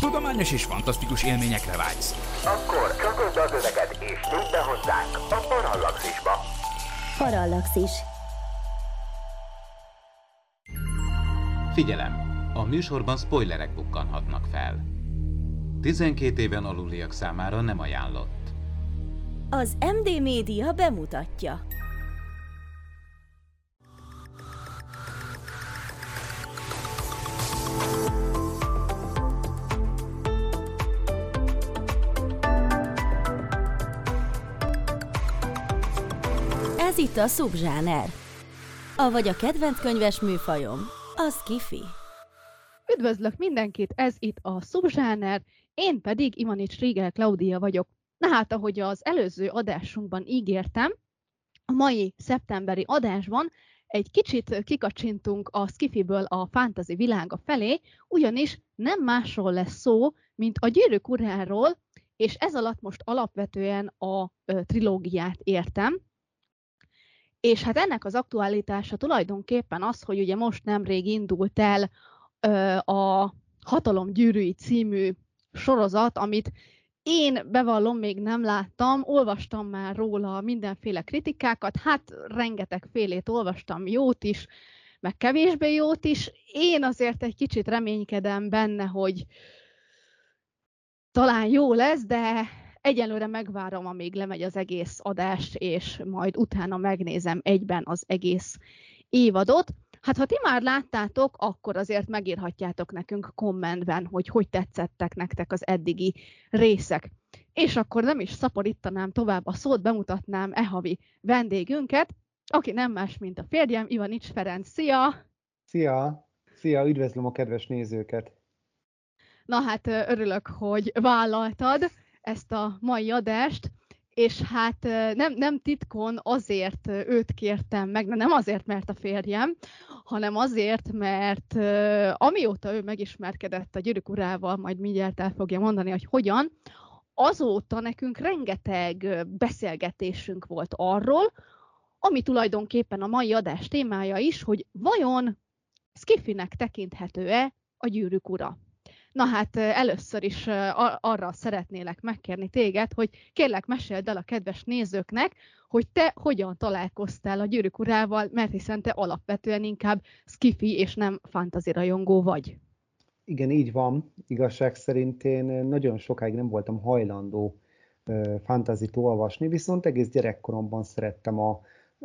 Tudományos és fantasztikus élményekre vágysz? Akkor csatold az öveket és lépj be hozzánk a Parallaxisba! Parallaxis. Figyelem! A műsorban spoilerek bukkanhatnak fel. 12 éven aluliak számára nem ajánlott. Az MD Média bemutatja. Ez itt a szubzsáner, avagy a kedvenc könyves műfajom, a sci-fi. Üdvözlök mindenkit, ez itt a szubzsáner, én pedig Ivanics Rigel Klaudia vagyok. Na hát, ahogy az előző adásunkban ígértem, a mai szeptemberi adásban egy kicsit kikacsintunk a sci-fiből a fantasy világa felé, ugyanis nem másról lesz szó, mint a Gyűrűk uráról, és ez alatt most alapvetően a trilógiát értem. És hát ennek az aktualitása tulajdonképpen az, hogy ugye most nemrég indult el a Hatalom Gyűrűi című sorozat, amit én bevallom, még nem láttam, olvastam már róla mindenféle kritikákat, hát rengeteg félét olvastam, jót is, meg kevésbé jót is. Én azért egy kicsit reménykedem benne, hogy talán jó lesz, de egyelőre megvárom, amíg lemegy az egész adás, és majd utána megnézem egyben az egész évadot. Hát, ha ti már láttátok, akkor azért megírhatjátok nekünk kommentben, hogy hogy tetszettek nektek az eddigi részek. És akkor nem is szaporítanám tovább a szót, bemutatnám e-havi vendégünket, aki nem más, mint a férjem, Ivanics Ferenc. Szia! Szia! Szia! Üdvözlöm a kedves nézőket! Na hát, örülök, hogy vállaltad ezt a mai adást, és hát nem titkon azért őt kértem meg, nem azért, mert a férjem, hanem azért, mert amióta ő megismerkedett a Gyűrűk urával, majd mindjárt el fogja mondani, hogy hogyan, azóta nekünk rengeteg beszélgetésünk volt arról, ami tulajdonképpen a mai adás témája is, hogy vajon sci-finek tekinthető-e a Gyűrűk ura. Na hát először is arra szeretnélek megkérni téged, hogy kérlek meséld el a kedves nézőknek, hogy te hogyan találkoztál a Gyűrűk urával, mert hiszen te alapvetően inkább sci-fi és nem fantasy rajongó vagy. Igen, így van. Igazság szerint én nagyon sokáig nem voltam hajlandó fantasyt olvasni, viszont egész gyerekkoromban szerettem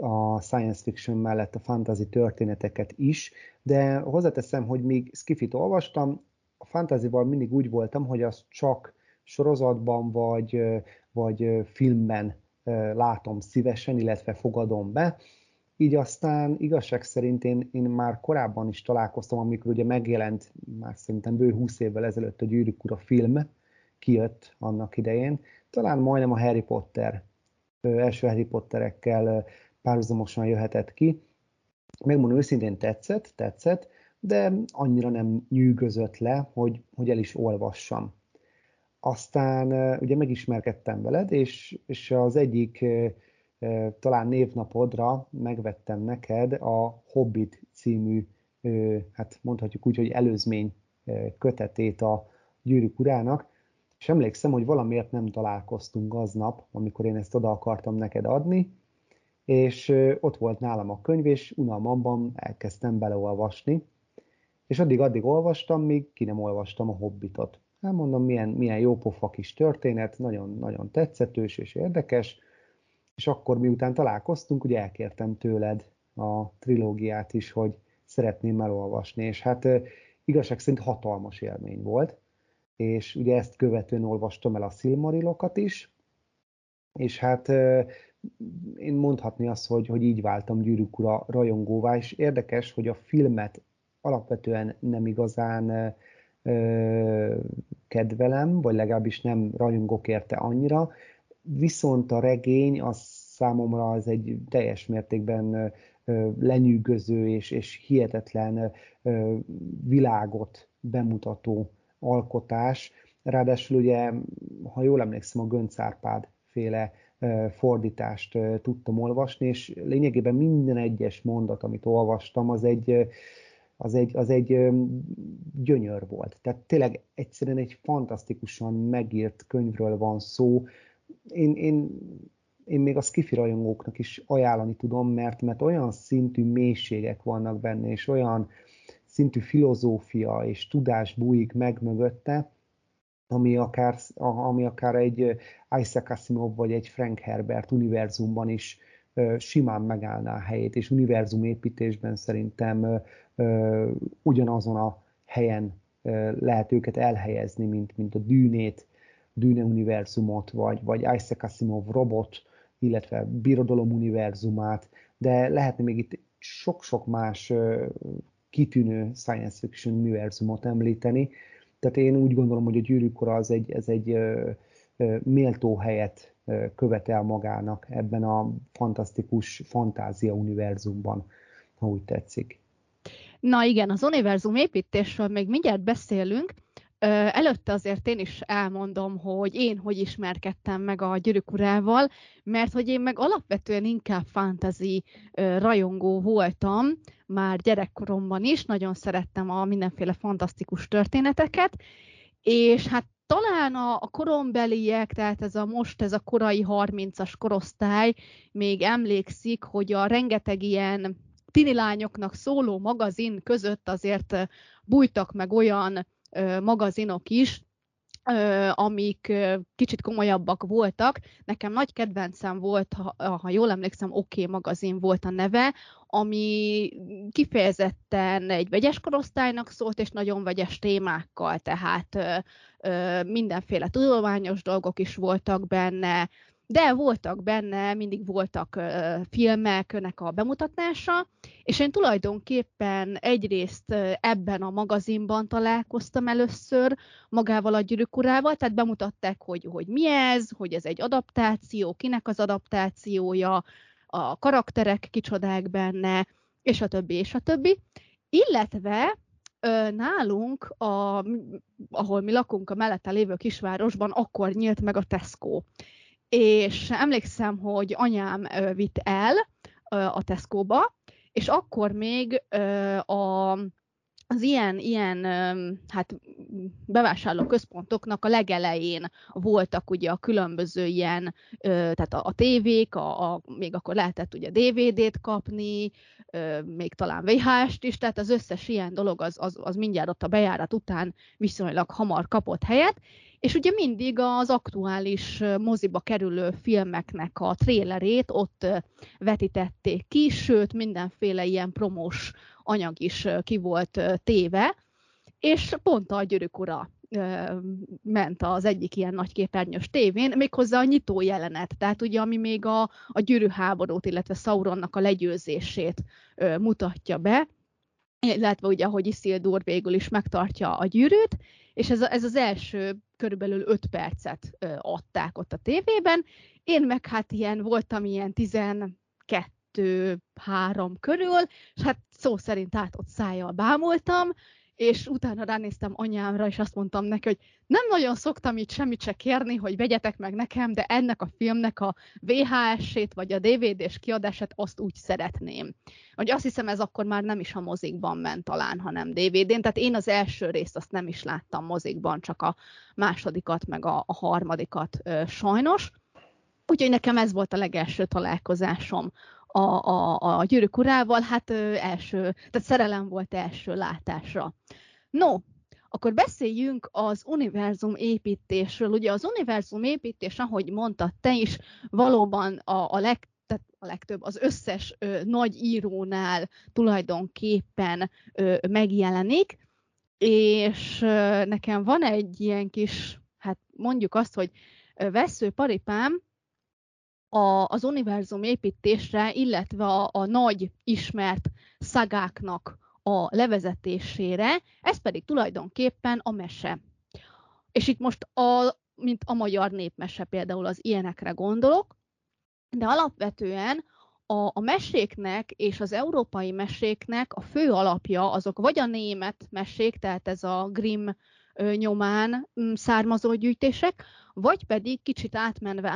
a science fiction mellett a fantasy történeteket is, de hozzáteszem, hogy míg sci-fit olvastam, a fantasyval mindig úgy voltam, hogy azt csak sorozatban vagy filmben látom szívesen, illetve fogadom be. Így aztán igazság szerint én már korábban is találkoztam, amikor ugye megjelent, már szerintem bő 20 évvel ezelőtt a Gyűrűk ura film, kijött annak idején. Talán majdnem a Harry Potter, első Harry Potterekkel párhuzamosan jöhetett ki. Megmondom őszintén, tetszett, de annyira nem nyűgözött le, hogy el is olvassam. Aztán ugye megismerkedtem veled, és az egyik talán névnapodra megvettem neked a Hobbit című, hát mondhatjuk úgy, hogy előzmény kötetét a Gyűrűk urának, és emlékszem, hogy valamiért nem találkoztunk aznap, amikor én ezt oda akartam neked adni, és ott volt nálam a könyv, és unalmamban elkezdtem beleolvasni, és addig olvastam, míg ki nem olvastam a Hobbitot. Elmondom, milyen jópofa kis történet, nagyon-nagyon tetszetős és érdekes, és akkor miután találkoztunk, ugye elkértem tőled a trilógiát is, hogy szeretném elolvasni, és hát igazság szerint hatalmas élmény volt, és ugye ezt követően olvastam el a Silmarillokat is, és hát én mondhatni azt, hogy így váltam Gyűrűk ura rajongóvá, és érdekes, hogy a filmet alapvetően nem igazán kedvelem, vagy legalábbis nem rajongok érte annyira, viszont a regény az számomra az egy teljes mértékben lenyűgöző és hihetetlen világot bemutató alkotás. Ráadásul ugye, ha jól emlékszem, a Göncz Árpád féle fordítást tudtam olvasni, és lényegében minden egyes mondat, amit olvastam, az egy az egy gyönyör volt. Tehát tényleg egyszerűen egy fantasztikusan megírt könyvről van szó. Én még a sci-fi rajongóknak is ajánlani tudom, mert olyan szintű mélységek vannak benne, és olyan szintű filozófia és tudás bújik meg mögötte, ami akár egy Isaac Asimov vagy egy Frank Herbert univerzumban is simán megállná a helyét, és univerzumépítésben szerintem ugyanazon a helyen lehet őket elhelyezni, mint a Dűne univerzumot, vagy Isaac Asimov robot, illetve birodalom univerzumát, de lehetne még itt sok-sok más kitűnő science fiction univerzumot említeni. Tehát én úgy gondolom, hogy a Gyűrűkora ez egy méltó helyet követel magának ebben a fantasztikus fantázia univerzumban, ha úgy tetszik. Na igen, az univerzum építésről még mindjárt beszélünk. Előtte azért én is elmondom, hogy én hogy ismerkedtem meg a Gyűrűk urával, mert hogy én meg alapvetően inkább fantasy rajongó voltam, már gyerekkoromban is, nagyon szerettem a mindenféle fantasztikus történeteket, és hát talán a korombeliek, tehát ez a korai 30-as korosztály még emlékszik, hogy a rengeteg ilyen tini lányoknak szóló magazin között azért bújtak meg olyan magazinok is, amik kicsit komolyabbak voltak. Nekem nagy kedvencem volt, ha jól emlékszem, Oké magazin volt a neve, ami kifejezetten egy vegyes korosztálynak szólt, és nagyon vegyes témákkal, tehát mindenféle tudományos dolgok is voltak benne, de voltak benne, mindig voltak filmeknek a bemutatása, és én tulajdonképpen egyrészt ebben a magazinban találkoztam először magával a Gyűrűk urával, tehát bemutatták, hogy mi ez, hogy ez egy adaptáció, kinek az adaptációja, a karakterek kicsodák benne, és a többi, és a többi. Illetve nálunk, ahol mi lakunk, a mellette lévő kisvárosban, akkor nyílt meg a Tesco. És emlékszem, hogy anyám vitt el a Tesco-ba, és akkor még az ilyen hát bevásárlóközpontoknak a legelején voltak ugye a különböző ilyen, tehát a tévék, még akkor lehetett ugye DVD-t kapni, még talán VHS-t is, tehát az összes ilyen dolog az mindjárt ott a bejárat után viszonylag hamar kapott helyet, és ugye mindig az aktuális moziba kerülő filmeknek a trélerét ott vetítették ki, sőt mindenféle ilyen promós anyag is ki volt téve, és pont a Gyűrűk ura ment az egyik ilyen nagyképernyős tévén, méghozzá a nyitó jelenet, tehát ugye ami még a gyűrűháborút, illetve Sauronnak a legyőzését mutatja be, illetve ugye, ahogy Isildur végül is megtartja a gyűrűt, és ez az első körülbelül 5 percet adták ott a tévében. Én meg hát voltam ilyen 12-3 körül, és hát szó szerint átott szájjal bámultam, és utána ránéztem anyámra, és azt mondtam neki, hogy nem nagyon szoktam itt semmit se kérni, hogy vegyetek meg nekem, de ennek a filmnek a VHS-ét, vagy a DVD-s kiadását azt úgy szeretném. Hogy azt hiszem, ez akkor már nem is a mozikban ment talán, hanem DVD-n, tehát én az első részt azt nem is láttam mozikban, csak a másodikat, meg a harmadikat sajnos. Úgyhogy nekem ez volt a legelső találkozásom a Gyűrűk urával, hát tehát szerelem volt első látásra. No, akkor beszéljünk az univerzum építésről. Ugye az univerzum építés, ahogy mondtad te is, valóban a legtöbb, az összes nagy írónál tulajdonképpen megjelenik, és nekem van egy ilyen kis, hát mondjuk azt, hogy vesszőparipám, az univerzum építésre, illetve a nagy ismert szagáknak a levezetésére, ez pedig tulajdonképpen a mese. És itt most, mint a magyar népmese például, az ilyenekre gondolok, de alapvetően a meséknek és az európai meséknek a fő alapja azok vagy a német mesék, tehát ez a Grimm nyomán származó gyűjtések, vagy pedig kicsit átmenve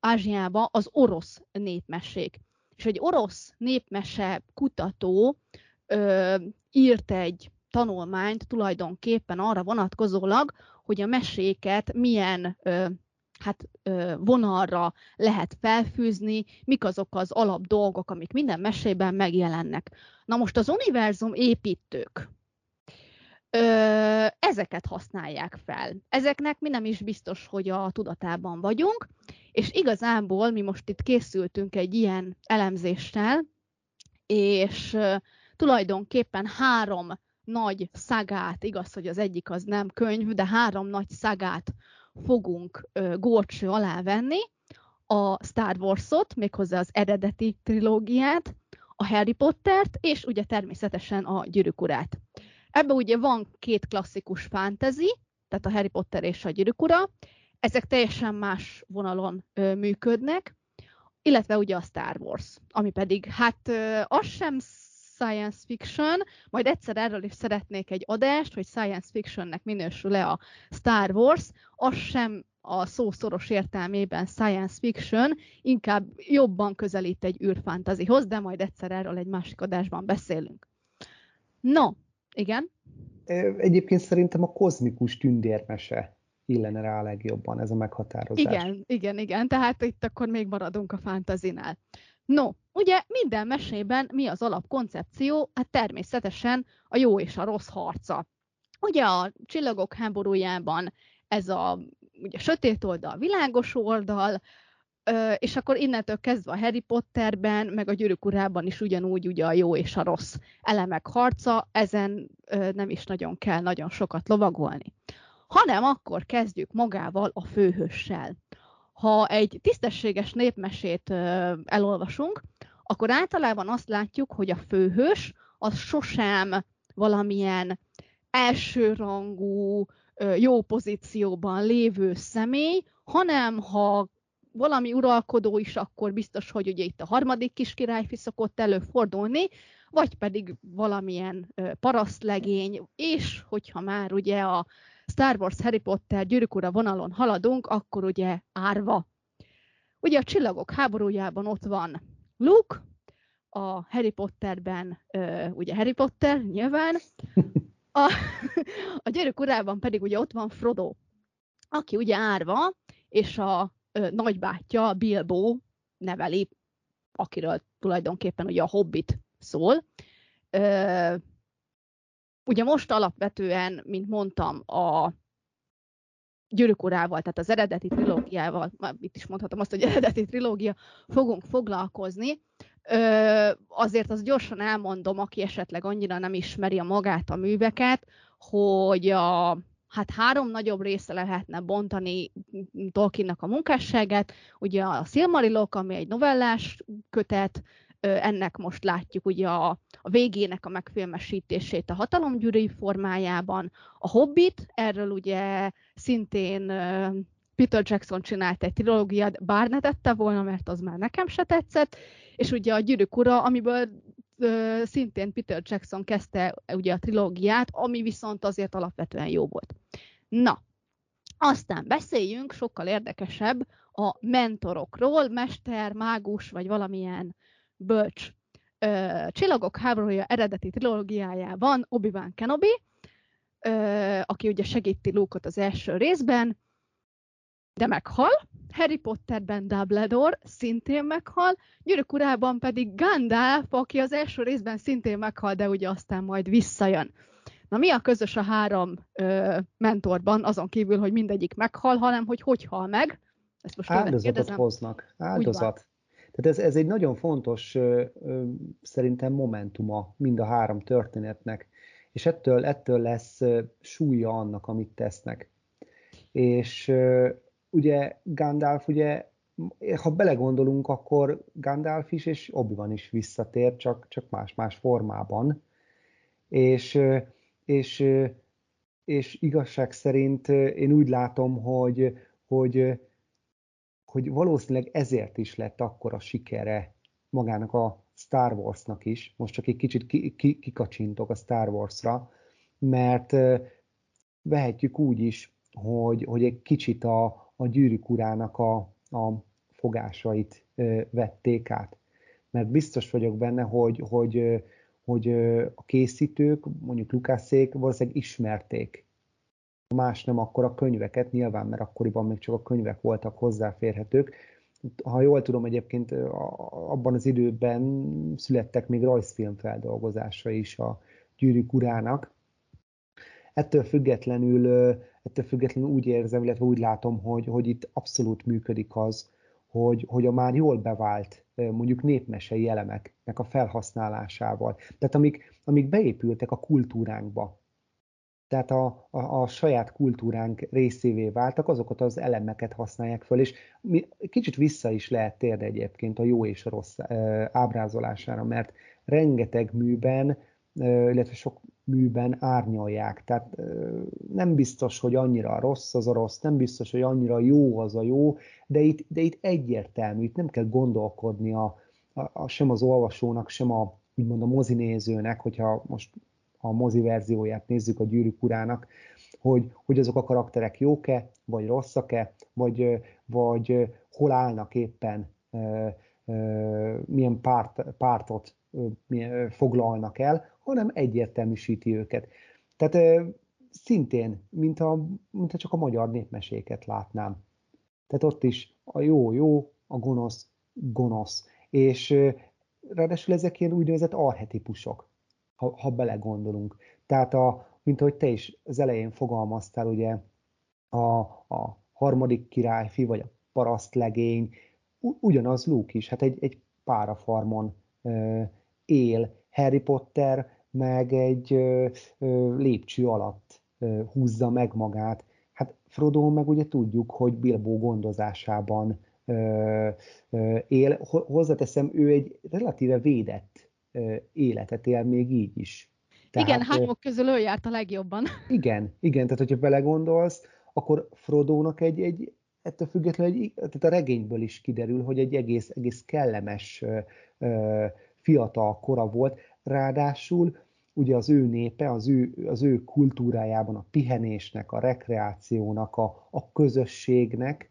Ázsiába az orosz népmesék. És egy orosz népmese kutató írt egy tanulmányt tulajdonképpen arra vonatkozólag, hogy a meséket milyen vonalra lehet felfűzni, mik azok az alap dolgok, amik minden mesében megjelennek. Na most az univerzum építők ezeket használják fel. Ezeknek mi nem is biztos, hogy a tudatában vagyunk, és igazából mi most itt készültünk egy ilyen elemzéssel, és tulajdonképpen három nagy szagát, igaz, hogy az egyik az nem könyv, de három nagy szagát fogunk górcső alá venni, a Star Wars-ot, méghozzá az eredeti trilógiát, a Harry Pottert, és ugye természetesen a Gyűrűk urát. Ebben ugye van két klasszikus fantasy, tehát a Harry Potter és a Gyűrűk ura, ezek teljesen más vonalon működnek, illetve ugye a Star Wars, ami pedig hát az sem science fiction, majd egyszer erről is szeretnék egy adást, hogy science fictionnek minősül-e a Star Wars, az sem a szó szoros értelmében science fiction, inkább jobban közelít egy űrfantazihoz, de majd egyszer erről egy másik adásban beszélünk. No, igen? Egyébként szerintem a kozmikus tündérmese illene rá legjobban, ez a meghatározás. Igen, tehát itt akkor még maradunk a fantazinál. No, ugye minden mesében mi az alapkoncepció? Hát természetesen a jó és a rossz harca. Ugye a Csillagok háborújában ez a ugye, sötét oldal, világos oldal, és akkor innentől kezdve a Harry Potterben, meg a Gyűrűk urában is ugyanúgy ugye a jó és a rossz elemek harca, ezen nem is nagyon kell nagyon sokat lovagolni. Hanem akkor kezdjük magával a főhőssel. Ha egy tisztességes népmesét elolvasunk, akkor általában azt látjuk, hogy a főhős az sosem valamilyen elsőrangú, jó pozícióban lévő személy, hanem ha valami uralkodó is, akkor biztos, hogy ugye itt a harmadik kis királyfi szokott előfordulni, vagy pedig valamilyen parasztlegény, és hogyha már ugye a Star Wars, Harry Potter, Gyűrűk ura vonalon haladunk, akkor ugye árva. Ugye a Csillagok háborújában ott van Luke, a Harry Potterben, ugye Harry Potter nyilván, a Gyűrűk urában pedig ugye ott van Frodo, aki ugye árva, és a nagybátyja Bilbo neveli, akiről tulajdonképpen ugye a Hobbit szól. Ugye most alapvetően, mint mondtam, a Gyűrűk urával, tehát az eredeti trilógiával, már itt is mondhatom azt, hogy eredeti trilógia, fogunk foglalkozni. Azért azt gyorsan elmondom, aki esetleg annyira nem ismeri a magát a műveket, hogy hát három nagyobb része lehetne bontani Tolkiennak a munkásságát. Ugye a Silmarilok, ami egy novellás kötet, ennek most látjuk ugye a végének a megfilmesítését a Hatalomgyűrűi formájában. A Hobbit, erről ugye szintén Peter Jackson csinált egy trilógiát, bár ne tette volna, mert az már nekem se tetszett, és ugye a Gyűrűk ura, amiből szintén Peter Jackson kezdte ugye a trilógiát, ami viszont azért alapvetően jó volt. Na, aztán beszéljünk sokkal érdekesebb a mentorokról, mester, mágus, vagy valamilyen bölcs. Csillagok háborúja eredeti trilógiájában Obi-Wan Kenobi, aki ugye segíti Luke-ot az első részben, de meghal. Harry Potterben Dumbledore szintén meghal, Gyűrűk urában pedig Gandalf, aki az első részben szintén meghal, de ugye aztán majd visszajön. Na mi a közös a három mentorban, azon kívül, hogy mindegyik meghal, hanem hogy hal meg? Ezt most áldozatot hoznak. Áldozat. Tehát ez egy nagyon fontos, szerintem momentuma mind a három történetnek, és ettől lesz súlya annak, amit tesznek. És ugye Gandalf, ugye, ha belegondolunk, akkor Gandalf is és Obi-Wan is visszatér, csak más-más formában. És igazság szerint én úgy látom, hogy valószínűleg ezért is lett akkora sikere magának a Star Warsnak is, most csak egy kicsit kikacsintok a Star Warsra, mert vehetjük úgy is, hogy egy kicsit a Gyűrűk urának a fogásait vették át. Mert biztos vagyok benne, hogy, hogy, hogy a készítők, mondjuk Lukászék valószínűleg ismerték. Más nem akkor a könyveket, nyilván, mert akkoriban még csak a könyvek voltak hozzáférhetők. Ha jól tudom, egyébként abban az időben születtek még rajzfilmfeldolgozása is a Gyűrűk urának. Ettől függetlenül úgy érzem, illetve úgy látom, hogy itt abszolút működik az, hogy a már jól bevált mondjuk népmesei elemeknek a felhasználásával. Tehát amik beépültek a kultúránkba, tehát a saját kultúránk részévé váltak, azokat az elemeket használják föl, és kicsit vissza is lehet térni egyébként a jó és a rossz ábrázolására, mert rengeteg műben, illetve sok műben árnyalják. Tehát nem biztos, hogy annyira rossz az a rossz, nem biztos, hogy annyira jó az a jó, de itt egyértelmű, itt nem kell gondolkodni sem az olvasónak, sem úgymond a mozinézőnek, hogyha most a mozi verzióját nézzük a Gyűrűk urának, hogy azok a karakterek jók-e, vagy rosszak-e, vagy hol állnak éppen, milyen pártot foglalnak el, hanem egyértelműsíti őket. Tehát szintén, mintha csak a magyar népmeséket látnám. Tehát ott is a jó, a gonosz. És ráadásul ezek ilyen úgynevezett archetipusok, ha belegondolunk. Tehát, mint ahogy te is az elején fogalmaztál, ugye a harmadik királyfi, vagy a parasztlegény, ugyanaz Luke is, hát egy párafarmon él, Harry Potter meg egy lépcső alatt húzza meg magát. Hát Frodo meg ugye tudjuk, hogy Bilbo gondozásában él. Hozzáteszem, ő egy relatíve védett életet él még így is. Tehát, igen, hármok közül ő járt a legjobban. Igen, tehát hogyha belegondolsz, akkor Frodónak egy ettől függetlenül, tehát a regényből is kiderül, hogy egy egész kellemes fiatal kora volt, ráadásul ugye az ő népe, az ő kultúrájában a pihenésnek, a rekreációnak, a közösségnek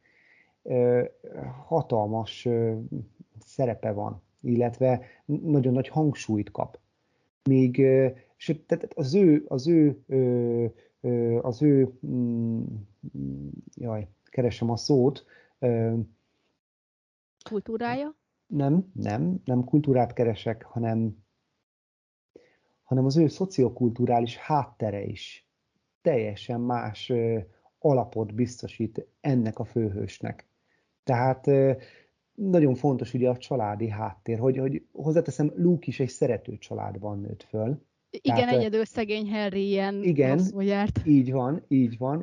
hatalmas szerepe van, illetve nagyon nagy hangsúlyt kap. Még tehát keresem a szót. Kultúrája? Nem kultúrát keresek, hanem az ő szociokulturális háttere is teljesen más alapot biztosít ennek a főhősnek. Tehát nagyon fontos ugye a családi háttér, hogy hozzáteszem, Luke is egy szerető családban nőtt föl. Igen, tehát, egyedül szegény Harry ilyen rosszul járt.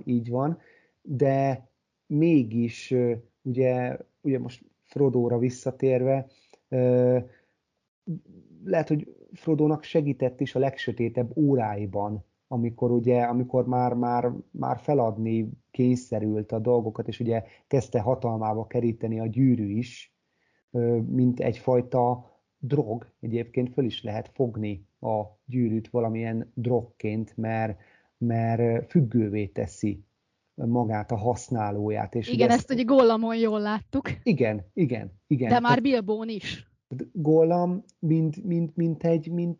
Így van, de mégis ugye most Frodóra visszatérve, lehet, hogy Frodónak segített is a legsötétebb óráiban, amikor már feladni kényszerült a dolgokat, és ugye kezdte hatalmába keríteni a gyűrű is, mint egyfajta drog. Egyébként föl is lehet fogni a gyűrűt valamilyen drogként, mert függővé teszi magát, a használóját. És igen, ezt ugye Gollamon jól láttuk. Igen. De már Bilbón is. Gollam mint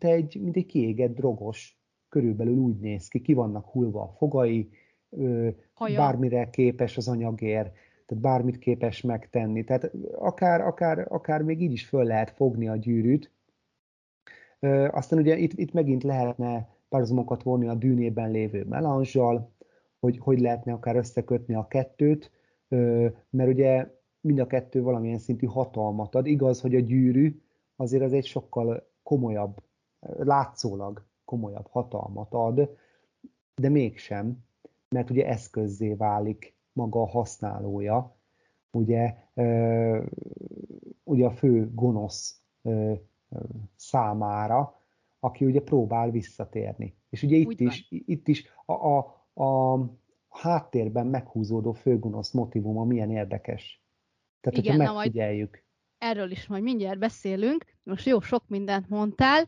egy kiégett drogos, körülbelül úgy néz ki, vannak hullva a fogai, bármire képes az anyagér, tehát bármit képes megtenni. Tehát akár még így is föl lehet fogni a gyűrűt. Aztán ugye itt megint lehetne párhuzamokat vonni a Dűnében lévő Melange-sal, hogy lehetne akár összekötni a kettőt, mert ugye mind a kettő valamilyen szintű hatalmat ad. Igaz, hogy a gyűrű azért az egy sokkal komolyabb, látszólag komolyabb hatalmat ad, de mégsem, mert ugye eszközzé válik maga a használója, ugye a fő gonosz számára, aki ugye próbál visszatérni. És ugye itt is a háttérben meghúzódó főgonosz motivuma milyen érdekes. Tehát, hogyha megfigyeljük. erről is majd mindjárt beszélünk, most jó sok mindent mondtál,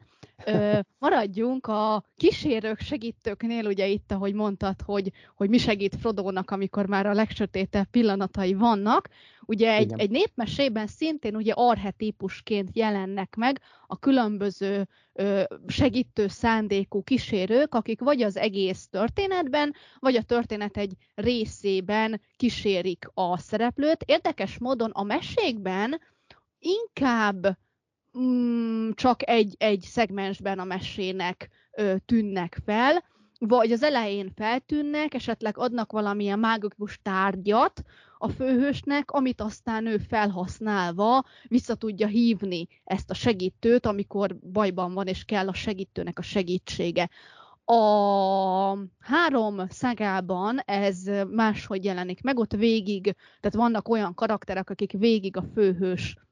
maradjunk a kísérők, segítőknél, ugye itt, ahogy mondtad, hogy mi segít Frodónak, amikor már a legsötétebb pillanatai vannak. Ugye egy népmesében szintén ugye archetípusként jelennek meg a különböző segítő szándékú kísérők, akik vagy az egész történetben, vagy a történet egy részében kísérik a szereplőt. Érdekes módon a mesékben inkább csak egy szegmensben a mesének tűnnek fel, vagy az elején feltűnnek, esetleg adnak valamilyen mágikus tárgyat a főhősnek, amit aztán ő felhasználva vissza tudja hívni ezt a segítőt, amikor bajban van és kell a segítőnek a segítsége. A három szágában ez máshogy jelenik meg, ott végig, tehát vannak olyan karakterek, akik végig a főhős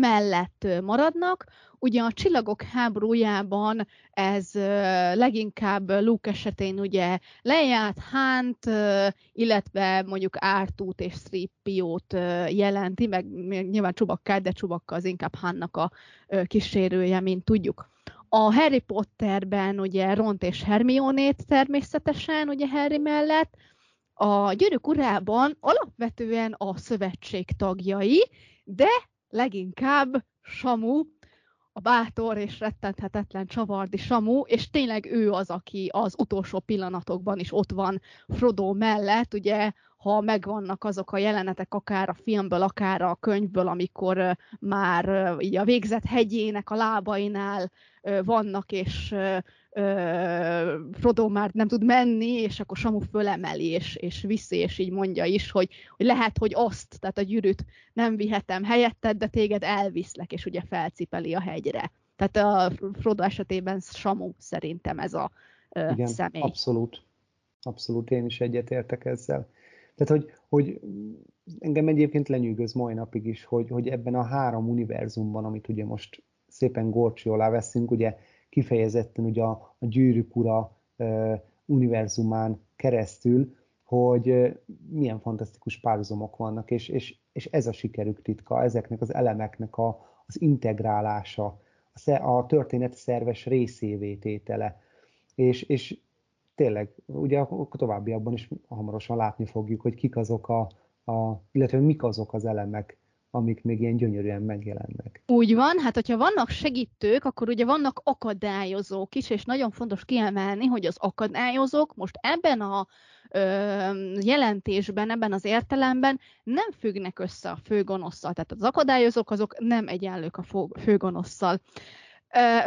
mellett maradnak. Ugye a Csillagok háborújában ez leginkább Luke esetén ugye Leiát, Hánt, illetve mondjuk Ártút és Szripiót jelenti, meg nyilván Csubakkát, de Csubakka az inkább Hánnak a kísérője, mint tudjuk. A Harry Potterben ugye Ront és Hermionét természetesen ugye Harry mellett. A Gyűrűk Urában alapvetően a szövetség tagjai, de leginkább Samu, a bátor és rettenthetetlen csavardi Samu, és tényleg ő az, aki az utolsó pillanatokban is ott van Frodo mellett, ugye, ha megvannak azok a jelenetek, akár a filmből, akár a könyvből, amikor már így a végzett hegyének a lábainál vannak, és Frodo már nem tud menni, és akkor Samu fölemeli, és viszi, és így mondja is, hogy lehet, hogy azt, tehát a gyűrűt nem vihetem helyetted, de téged elviszlek, és ugye felcipeli a hegyre. Tehát a Frodo esetében Samu szerintem ez a igen, személy. Abszolút, én is egyetértek ezzel. Tehát, hogy engem egyébként lenyűgöz mai napig is, hogy ebben a három univerzumban, amit ugye most szépen górcső alá veszünk, ugye kifejezetten ugye a Gyűrűk Ura univerzumán keresztül, hogy milyen fantasztikus párhuzamok vannak, és ez a sikerük titka, ezeknek az elemeknek az integrálása, a történet szerves részévé tétele. És tényleg, ugye a továbbiakban is hamarosan látni fogjuk, hogy kik azok illetve mik azok az elemek, amik még ilyen gyönyörűen megjelennek. Úgy van, hát hogyha vannak segítők, akkor ugye vannak akadályozók is, és nagyon fontos kiemelni, hogy az akadályozók most ebben a jelentésben, ebben az értelemben nem függnek össze a főgonosszal. Tehát az akadályozók azok nem egyenlők a főgonosszal.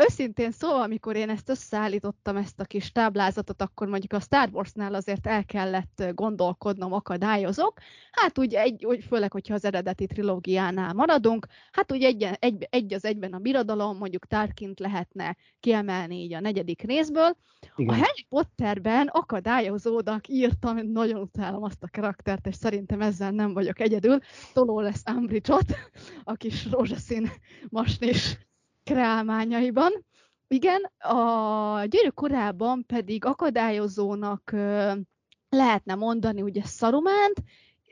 Őszintén szóval, amikor én ezt összeállítottam, ezt a kis táblázatot, akkor mondjuk a Star Warsnál azért el kellett gondolkodnom akadályozók. Hát úgy, főleg, hogyha az eredeti trilógiánál maradunk, hát úgy egy az egyben a birodalom, mondjuk Tarkint lehetne kiemelni így a 4. részből. Igen. A Harry Potterben akadályozónak írtam, nagyon utálom azt a karaktert, és szerintem ezzel nem vagyok egyedül. Dolores Umbridge-ot, a kis rózsaszín masnis kreálmányaiban. Igen, a Gyűrűk Urában pedig akadályozónak lehetne mondani ugye Sarumánt,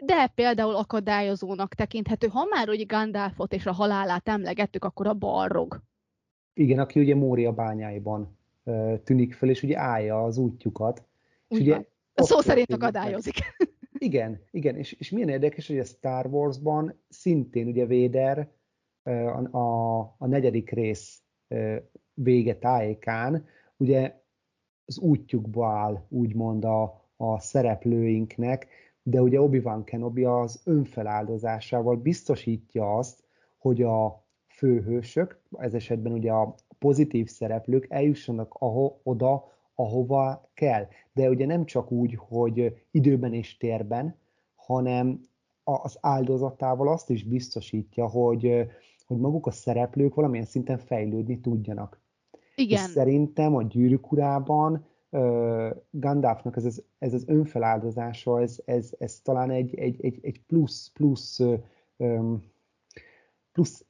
de például akadályozónak tekinthető, ha már ugye Gandalfot és a halálát emlegettük, akkor a Balrog. Igen, aki ugye Mória bányáiban tűnik föl, és ugye állja az útjukat. És ugye szó szerint akadályozik. Igen, és milyen érdekes, hogy a Star Warsban szintén ugye Vader a 4. rész vége tájékán, ugye az útjukba áll, úgymond a szereplőinknek, de ugye Obi-Wan Kenobi az önfeláldozásával biztosítja azt, hogy a főhősök, ez esetben ugye a pozitív szereplők eljussanak oda, ahova kell. De ugye nem csak úgy, hogy időben és térben, hanem az áldozatával azt is biztosítja, hogy maguk a szereplők valamilyen szinten fejlődni tudjanak. Igen. És szerintem a Gyűrűk Urában Gandalfnak ez az önfeláldozása, ez talán egy plusz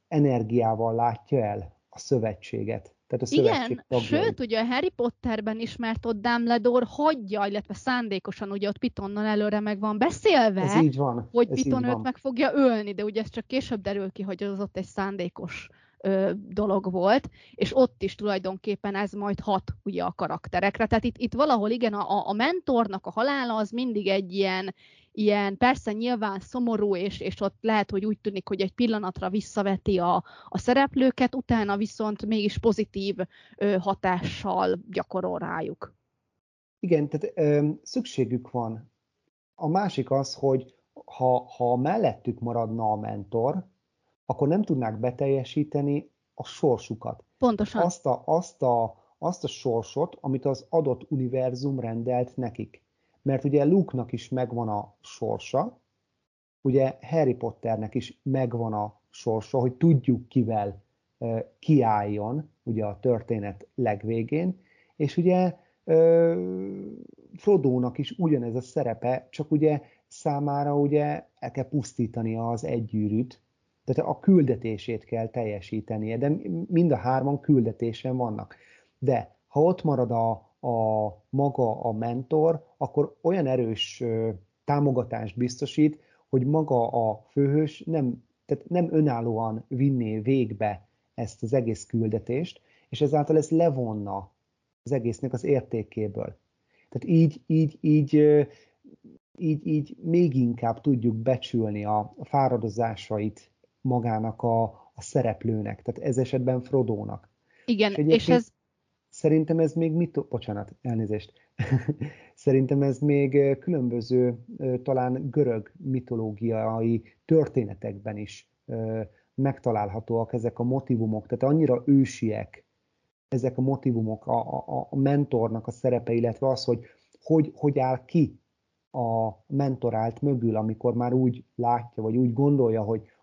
energiával látja el a szövetséget. Tehát a igen, sőt, ugye a Harry Potterben is, mert ott Dumbledore hagyja, illetve szándékosan, ugye ott Pitonnal előre meg van beszélve, ez így van, hogy Piton őt meg fogja ölni, de ugye ez csak később derül ki, hogy az ott egy szándékos dolog volt, és ott is tulajdonképpen ez majd hat ugye a karakterekre. Tehát itt valahol igen, a mentornak a halála az mindig egy ilyen persze nyilván szomorú, és ott lehet, hogy úgy tűnik, hogy egy pillanatra visszaveti a szereplőket, utána viszont mégis pozitív hatással gyakorol rájuk. Igen, tehát szükségük van. A másik az, hogy ha mellettük maradna a mentor, akkor nem tudnák beteljesíteni a sorsukat. Pontosan. Azt a sorsot, amit az adott univerzum rendelt nekik. Mert ugye Luke-nak is megvan a sorsa, ugye Harry Potternek is megvan a sorsa, hogy tudjuk kivel kiálljon ugye a történet legvégén, és ugye Frodónak is ugyanez a szerepe, csak ugye számára ugye el kell pusztítania az egy gyűrűt, tehát a küldetését kell teljesítenie, de mind a hárman küldetésen vannak. De ha ott marad a maga a mentor, akkor olyan erős támogatást biztosít, hogy maga a főhős nem önállóan vinné végbe ezt az egész küldetést, és ezáltal ez levonna az egésznek az értékéből. Tehát így még inkább tudjuk becsülni a fáradozásait magának a szereplőnek, tehát ez esetben Frodónak. Igen, és ez... Szerintem ez még Szerintem ez még különböző, talán görög mitológiai történetekben is megtalálhatóak ezek a motivumok, tehát annyira ősiek ezek a motivumok, a mentornak a szerepe, illetve az, hogy áll ki a mentorált mögül, amikor már úgy látja, vagy úgy gondolja,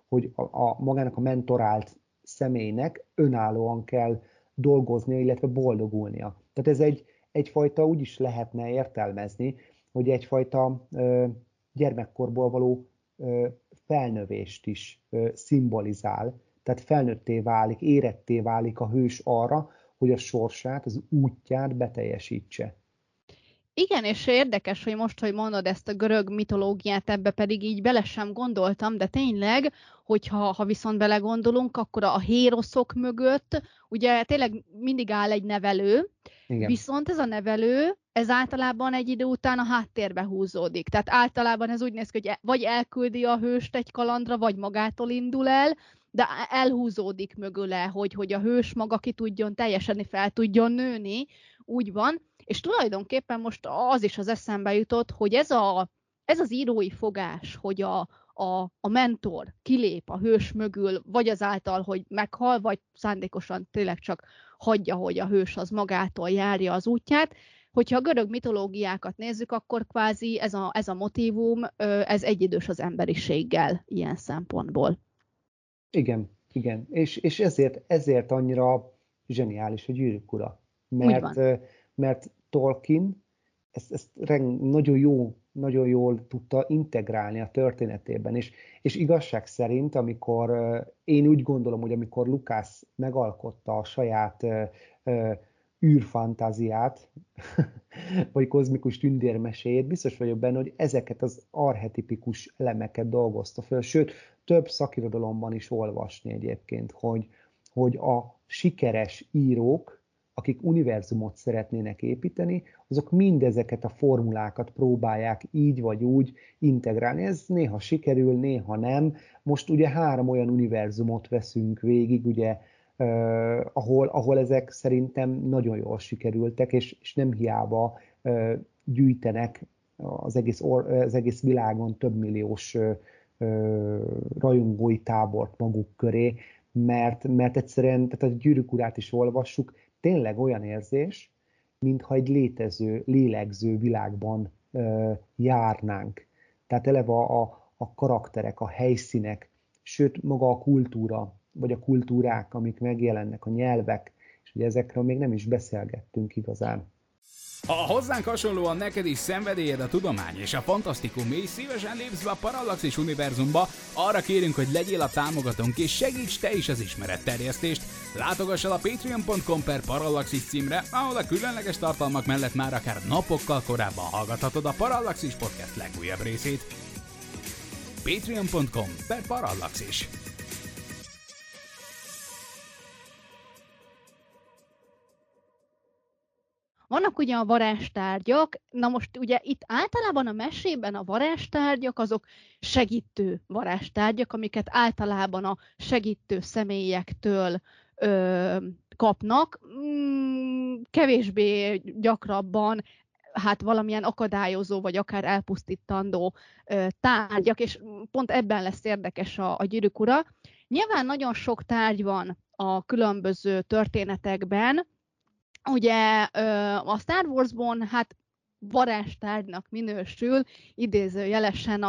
hogy magának a mentorált személynek önállóan kell dolgoznia, illetve boldogulnia. Tehát ez egyfajta, úgy is lehetne értelmezni, hogy egyfajta gyermekkorból való felnövést is szimbolizál. Tehát felnőtté válik, éretté válik a hős arra, hogy a sorsát, az útját beteljesítse. Igen, és érdekes, hogy most, hogy mondod ezt a görög mitológiát, ebbe pedig így bele sem gondoltam, de tényleg, hogyha viszont belegondolunk, akkor a héroszok mögött, ugye tényleg mindig áll egy nevelő, igen. Viszont ez a nevelő, ez általában egy idő után a háttérbe húzódik. Tehát általában ez úgy néz ki, hogy vagy elküldi a hőst egy kalandra, vagy magától indul el, de elhúzódik mögüle, hogy a hős maga ki tudjon teljesedni, fel tudjon nőni, úgy van. És tulajdonképpen most az is az eszembe jutott, hogy ez az írói fogás, hogy a mentor kilép a hős mögül, vagy azáltal, hogy meghal, vagy szándékosan tényleg csak hagyja, hogy a hős az magától járja az útját. Hogyha a görög mitológiákat nézzük, akkor kvázi ez a motívum, ez egyidős az emberiséggel ilyen szempontból. Igen. És ezért annyira zseniális a Gyűrűk Ura. Mert Tolkien ezt nagyon jól tudta integrálni a történetében. És igazság szerint, amikor én úgy gondolom, hogy amikor Lukács megalkotta a saját űrfantáziát, vagy kozmikus tündérmeséjét, biztos vagyok benne, hogy ezeket az archetipikus elemeket dolgozta föl. Sőt, több szakirodalomban is olvasni egyébként, hogy a sikeres írók, akik univerzumot szeretnének építeni, azok mindezeket a formulákat próbálják így vagy úgy integrálni. Ez néha sikerül, néha nem. Most ugye 3 olyan univerzumot veszünk végig, ugye, ahol ezek szerintem nagyon jól sikerültek, és nem hiába gyűjtenek az egész világon több milliós rajongói tábort maguk köré, mert egyszerűen, tehát a Gyűrűk Urát is olvassuk, tényleg olyan érzés, mintha egy létező, lélegző világban járnánk. Tehát eleve a karakterek, a helyszínek, sőt maga a kultúra, vagy a kultúrák, amik megjelennek, a nyelvek, és ugye ezekről még nem is beszélgettünk igazán. Ha hozzánk hasonlóan neked is szenvedélyed a tudomány és a fantasztikum, és szívesen lépsz be a Parallaxis univerzumba, arra kérünk, hogy legyél a támogatónk és segíts te is az ismeretterjesztést. Látogass el a patreon.com/Parallaxis címre, ahol a különleges tartalmak mellett már akár napokkal korábban hallgathatod a Parallaxis podcast legújabb részét. patreon.com/Parallaxis Vannak ugye a varázstárgyak, na most ugye itt általában a mesében a varázstárgyak azok segítő varázstárgyak, amiket általában a segítő személyektől kapnak, kevésbé gyakrabban hát valamilyen akadályozó, vagy akár elpusztítandó tárgyak, és pont ebben lesz érdekes a Gyűrűk ura. Nyilván nagyon sok tárgy van a különböző történetekben. Ugye a Star Wars-ban hát varázstárgynak minősül, idézőjelesen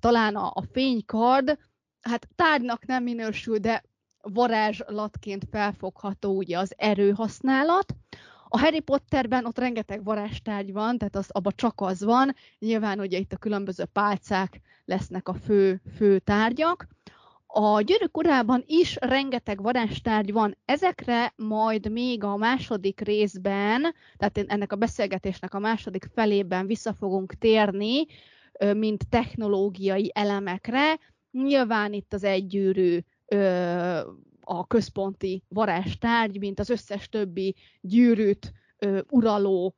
talán a fénykard, hát tárgynak nem minősül, de varázslatként felfogható ugye az erőhasználat. A Harry Potterben ott rengeteg varázstárgy van, tehát abban csak az van, nyilván ugye itt a különböző pálcák lesznek a fő tárgyak. A Gyűrűk urában is rengeteg varázstárgy van, ezekre majd még a második részben, tehát ennek a beszélgetésnek a második felében vissza fogunk térni, mint technológiai elemekre. Nyilván itt az egygyűrű a központi varázstárgy, mint az összes többi gyűrűt uraló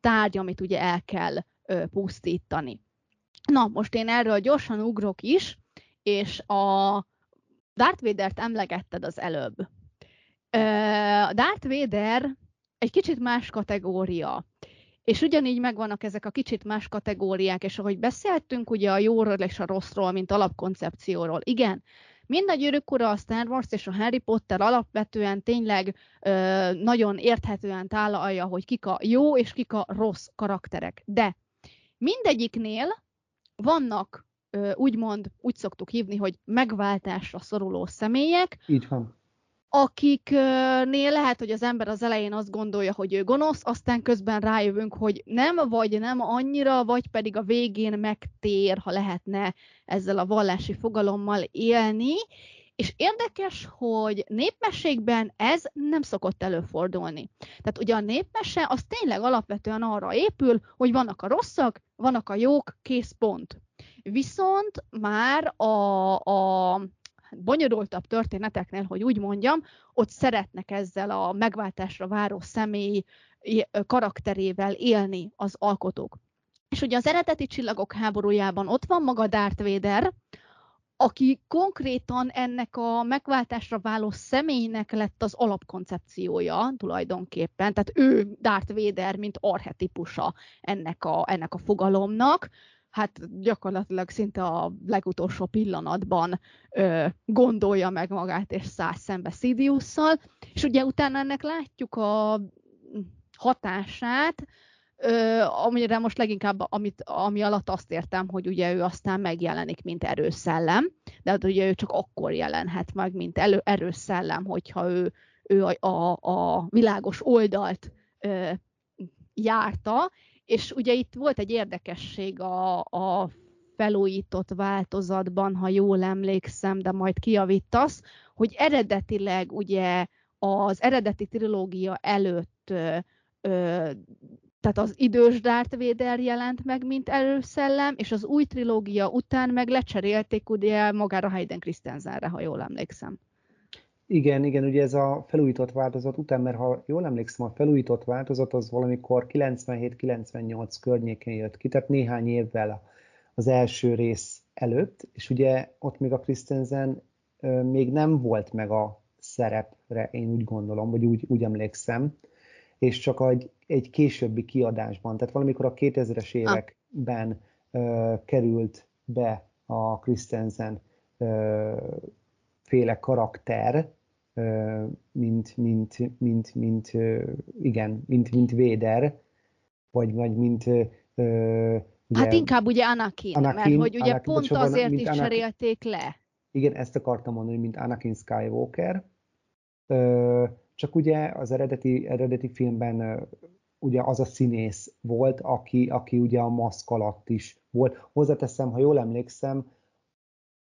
tárgy, amit ugye el kell pusztítani. Na, most én erről gyorsan ugrok is, és a Darth Vadert emlegetted az előbb. Darth Vader egy kicsit más kategória, és ugyanígy megvannak ezek a kicsit más kategóriák, és ahogy beszéltünk ugye a jóról és a rosszról, mint alapkoncepcióról, igen, mind a Gyűrűk ura, a Star Wars és a Harry Potter alapvetően tényleg nagyon érthetően tálalja, hogy kik a jó és kik a rossz karakterek. De mindegyiknél vannak, úgymond, úgy szoktuk hívni, hogy megváltásra szoruló személyek. Így van. Akiknél lehet, hogy az ember az elején azt gondolja, hogy ő gonosz, aztán közben rájövünk, hogy nem, vagy nem annyira, vagy pedig a végén megtér, ha lehetne ezzel a vallási fogalommal élni. És érdekes, hogy népmesékben ez nem szokott előfordulni. Tehát ugye a népmese az tényleg alapvetően arra épül, hogy vannak a rosszak, vannak a jók, kész, pont. Viszont már a bonyolultabb történeteknél, hogy úgy mondjam, ott szeretnek ezzel a megváltásra váró személy karakterével élni az alkotók. És ugye az eredeti Csillagok háborújában ott van maga Darth Vader, aki konkrétan ennek a megváltásra váló személynek lett az alapkoncepciója tulajdonképpen, tehát ő Darth Vader, mint archetipusa ennek a fogalomnak, hát gyakorlatilag szinte a legutolsó pillanatban gondolja meg magát, és száll szembe Sidiosszal, és ugye utána ennek látjuk a hatását, amire most leginkább, ami alatt azt értem, hogy ugye ő aztán megjelenik, mint erőszellem, de ugye ő csak akkor jelenhet meg, mint erőszellem, hogyha ő a világos oldalt járta. És ugye itt volt egy érdekesség a felújított változatban, ha jól emlékszem, de majd kijavítasz, hogy eredetileg ugye az eredeti trilógia előtt, tehát az idős Darth Vader jelent meg, mint erőszellem, és az új trilógia után meg lecserélték ugye magára Hayden Christensenre, ha jól emlékszem. Igen, ugye ez a felújított változat után, mert ha jól emlékszem, a felújított változat az valamikor 97-98 környékén jött ki, tehát néhány évvel az első rész előtt, és ugye ott még a Christensen még nem volt meg a szerepre, én úgy gondolom, vagy úgy emlékszem, és csak egy későbbi kiadásban, tehát valamikor a 2000-es években került be a Christensen féle karakter, mint Vader, vagy mint... Ugye, hát inkább ugye Anakin, mert hogy ugye Anakin, pont azért is cserélték le. Igen, ezt akartam mondani, mint Anakin Skywalker. Csak ugye az eredeti filmben ugye az a színész volt, aki ugye a maszk alatt is volt. Hozzáteszem, ha jól emlékszem,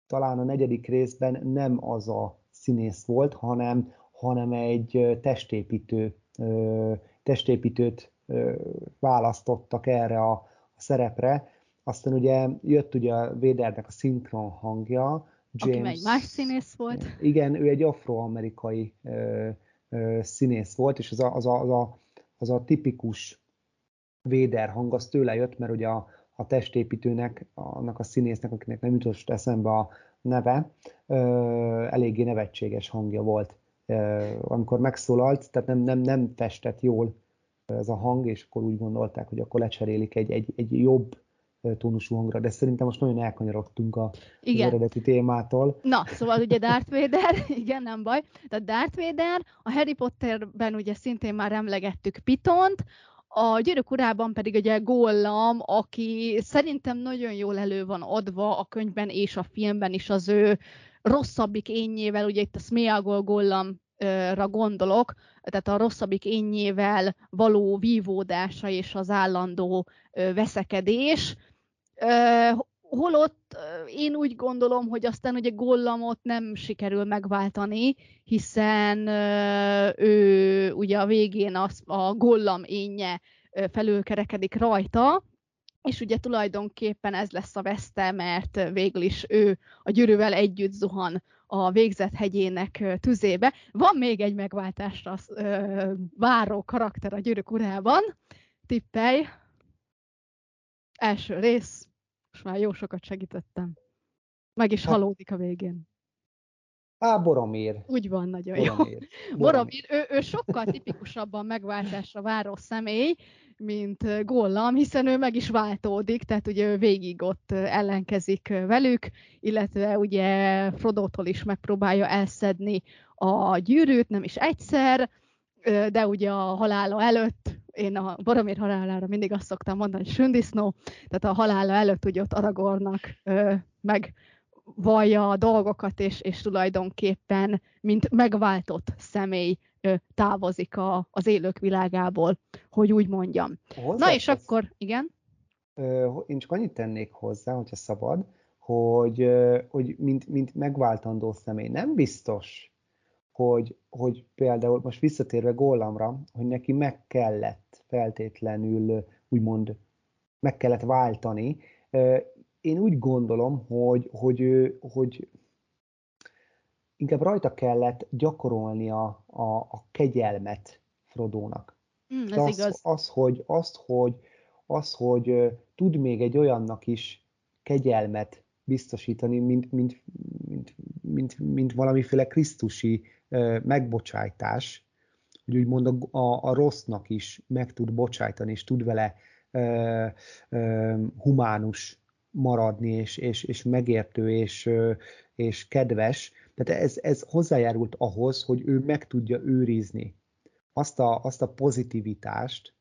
talán a negyedik részben nem az a színész volt, hanem egy testépítőt választottak erre a szerepre. Aztán ugye jött ugye a Vadernek a szinkron hangja, James, aki egy más színész volt. Igen, ő egy afroamerikai színész volt, és az a tipikus Vader hang, az tőle jött, mert ugye a testépítőnek, annak a színésznek, akinek nem jutott eszembe a neve, eléggé nevetséges hangja volt, amikor megszólalt, tehát nem festett jól ez a hang, és akkor úgy gondolták, hogy akkor lecserélik egy jobb tónusú hangra, de szerintem most nagyon elkanyarodtunk az eredeti témától. Na, szóval ugye Darth Vader, igen, nem baj, tehát Darth Vader, a Harry Potterben ugye szintén már emlegettük Pitont, a Gyűrűk Urában pedig ugye Gollum, aki szerintem nagyon jól elő van adva a könyvben és a filmben is az ő rosszabbik énjével, ugye itt a Sméagol Gollumra gondolok, tehát a rosszabbik énjével való vívódása és az állandó veszekedés, holott én úgy gondolom, hogy aztán ugye Gollumot nem sikerül megváltani, hiszen ő ugye a végén a Gollum énje felülkerekedik rajta, és ugye tulajdonképpen ez lesz a veszte, mert végül is ő a gyűrűvel együtt zuhan a végzet hegyének tüzébe. Van még egy megváltásra váró karakter a Gyűrűk Urában, tippelj! Első rész, most már jó sokat segítettem. Meg is halódik a végén. Boromir. Úgy van, nagyon jó. Boromir. Ő sokkal tipikusabban megváltásra váró személy, mint Gollum, hiszen ő meg is váltódik, tehát ugye ő végig ott ellenkezik velük, illetve ugye Frodótól is megpróbálja elszedni a gyűrűt, nem is egyszer, de ugye a halála előtt, én a Boromir halálára mindig azt szoktam mondani, hogy sündisznó, tehát a halála előtt ugye ott Aragornnak megvallja a dolgokat, és tulajdonképpen, mint megváltott személy távozik az élők világából, hogy úgy mondjam. Hozzá, na és akkor, igen? Én csak annyit tennék hozzá, hogyha szabad, hogy mint megváltandó személy nem biztos, hogy például most visszatérve Gollumra, hogy neki meg kellett feltétlenül, úgymond meg kellett váltani. Én úgy gondolom, hogy inkább rajta kellett gyakorolni a kegyelmet Frodónak. Ez az, igaz. Az, hogy tud még egy olyannak is kegyelmet biztosítani, mint valamiféle krisztusi megbocsájtás, hogy úgymond a rossznak is meg tud bocsájtani, és tud vele humánus maradni, és megértő, és kedves. Tehát ez hozzájárult ahhoz, hogy ő meg tudja őrizni azt a pozitivitást,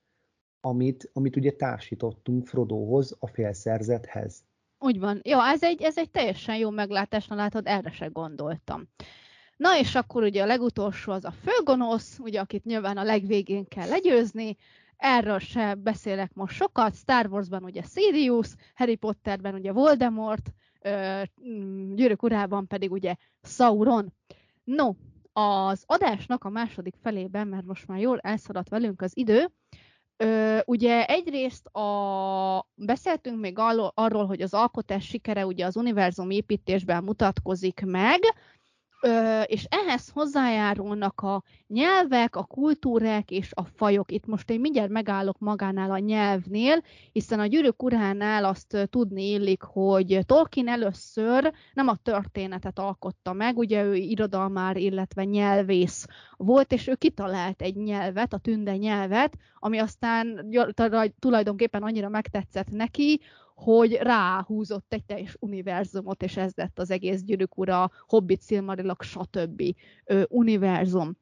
amit ugye társítottunk Frodóhoz, a félszerzethez. Úgy van. Jó, ez egy teljesen jó meglátás, na látod, erre se gondoltam. Na és akkor ugye a legutolsó az a főgonosz, ugye akit nyilván a legvégén kell legyőzni, erről se beszélek most sokat, Star Warsban ugye Sirius, Harry Potterben ugye Voldemort, Gyűrűk Urában pedig ugye Sauron. No, az adásnak a második felében, mert most már jól elszaladt velünk az idő, ugye egyrészt beszéltünk még arról, hogy az alkotás sikere ugye az univerzum építésben mutatkozik meg, és ehhez hozzájárulnak a nyelvek, a kultúrák és a fajok. Itt most én mindjárt megállok magánál a nyelvnél, hiszen a Gyűrűk Uránál azt tudni illik, hogy Tolkien először nem a történetet alkotta meg, ugye ő irodalmár, illetve nyelvész volt, és ő kitalált egy nyelvet, a tünde nyelvet, ami aztán tulajdonképpen annyira megtetszett neki, hogy ráhúzott egy teljes univerzumot, és ez lett az egész Gyűrűk Ura, Hobbit, Silmarillion, stb. Univerzum.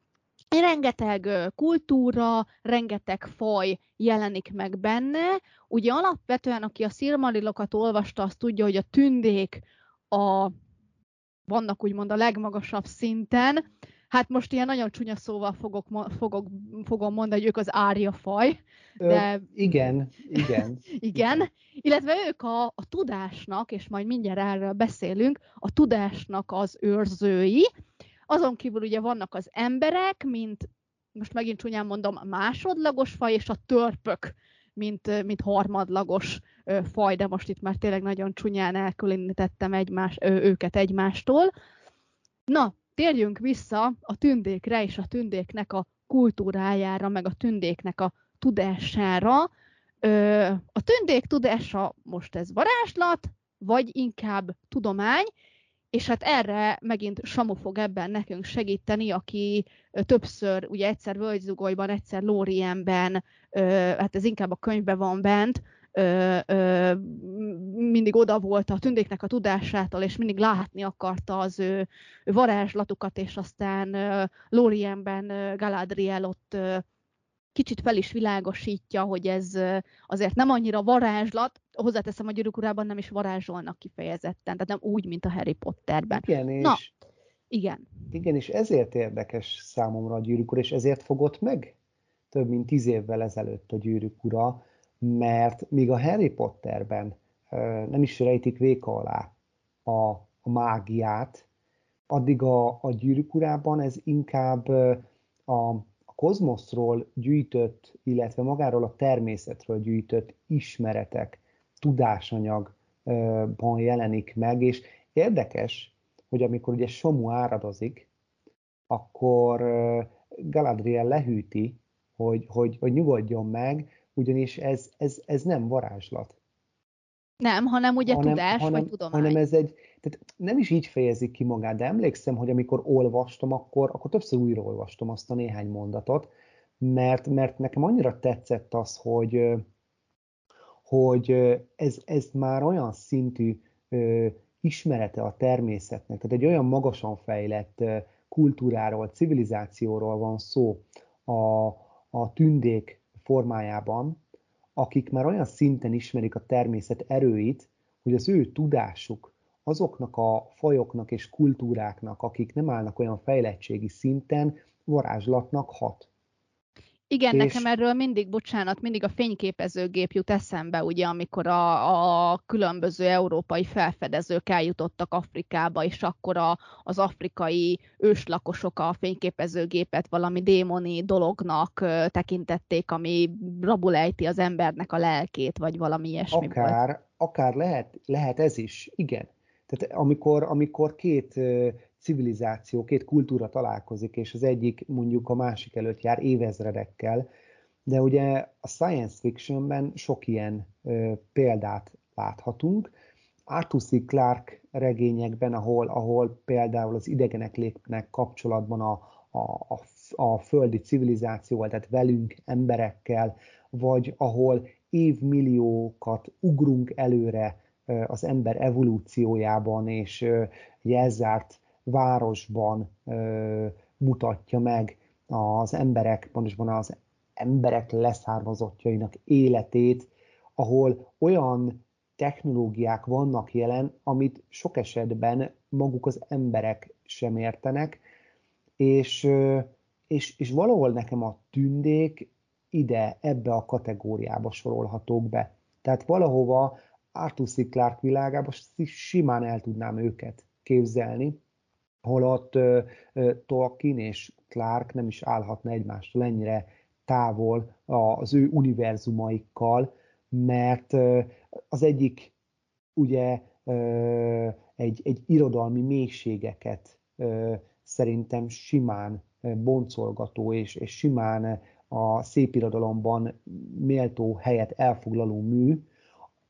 Rengeteg kultúra, rengeteg faj jelenik meg benne. Ugye alapvetően, aki a Silmarillokat olvasta, az tudja, hogy a tündék vannak úgymond a legmagasabb szinten, hát most ilyen nagyon csúnya szóval fogom mondani, hogy ők az áriafaj. De... Igen. Igen, illetve ők a tudásnak, és majd mindjárt erről beszélünk, a tudásnak az őrzői. Azon kívül ugye vannak az emberek, mint, most megint csúnyán mondom, másodlagos faj, és a törpök, mint harmadlagos faj, de most itt már tényleg nagyon csúnyán elkülönítettem őket egymástól. Na, térjünk vissza a tündékre és a tündéknek a kultúrájára, meg a tündéknek a tudására. A tündék tudása most ez varázslat, vagy inkább tudomány, és hát erre megint Samu fog ebben nekünk segíteni, aki többször, ugye egyszer Völgyzugolyban, egyszer Lórienben, hát ez inkább a könyvben van bent, mindig oda volt a tündéknek a tudásától, és mindig látni akarta az ő varázslatukat, és aztán Lórienben Galadriel ott kicsit fel is világosítja, hogy ez azért nem annyira varázslat, hozzáteszem, a Gyűrűk Urában nem is varázsolnak kifejezetten, tehát nem úgy, mint a Harry Potterben. Igen, és ezért érdekes számomra a Gyűrűk Ura, és ezért fogott meg több mint 10 évvel ezelőtt a Gyűrűk Ura, mert míg a Harry Potterben nem is rejtik véka alá a mágiát, addig a Gyűrűk Urában ez inkább a kozmoszról gyűjtött, illetve magáról a természetről gyűjtött ismeretek, tudásanyagban jelenik meg, és érdekes, hogy amikor ugye Samu áradozik, akkor Galadriel lehűti, hogy nyugodjon meg, ugyanis ez nem varázslat. Nem, hanem ugye tudás, vagy tudomány. Hanem ez tehát nem is így fejezik ki magát, de emlékszem, hogy amikor olvastam, akkor többször újraolvastam azt a néhány mondatot, mert nekem annyira tetszett az, hogy ez már olyan szintű ismerete a természetnek, tehát egy olyan magasan fejlett kultúráról, civilizációról van szó a tündék formájában, akik már olyan szinten ismerik a természet erőit, hogy az ő tudásuk azoknak a fajoknak és kultúráknak, akik nem állnak olyan fejlettségi szinten, varázslatnak hat. Igen, és... nekem erről mindig a fényképezőgép jut eszembe, ugye, amikor a különböző európai felfedezők eljutottak Afrikába, és akkor az afrikai őslakosok a fényképezőgépet valami démoni dolognak tekintették, ami rabulejti az embernek a lelkét, vagy valami ilyesmi volt. Akár lehet ez is, igen. Tehát amikor két civilizáció, két kultúra találkozik, és az egyik mondjuk a másik előtt jár évezredekkel, de ugye a science fictionben sok ilyen példát láthatunk. Arthur C. Clarke regényekben, ahol például az idegenek lépnek kapcsolatban a földi civilizációval, tehát velünk, emberekkel, vagy ahol évmilliókat ugrunk előre az ember evolúciójában, és egy elzárt városban mutatja meg az emberek, pontosabban az emberek leszármazottjainak életét, ahol olyan technológiák vannak jelen, amit sok esetben maguk az emberek sem értenek, és valahol nekem a tündék ebbe a kategóriába sorolhatók be. Tehát valahova Arthur C. Clarke világában simán el tudnám őket képzelni, holott Tolkien és Clarke nem is állhatna egymástól ennyire távol az ő univerzumaikkal, mert az egyik ugye egy irodalmi mélységeket szerintem simán boncolgató és simán a szépirodalomban méltó helyet elfoglaló mű,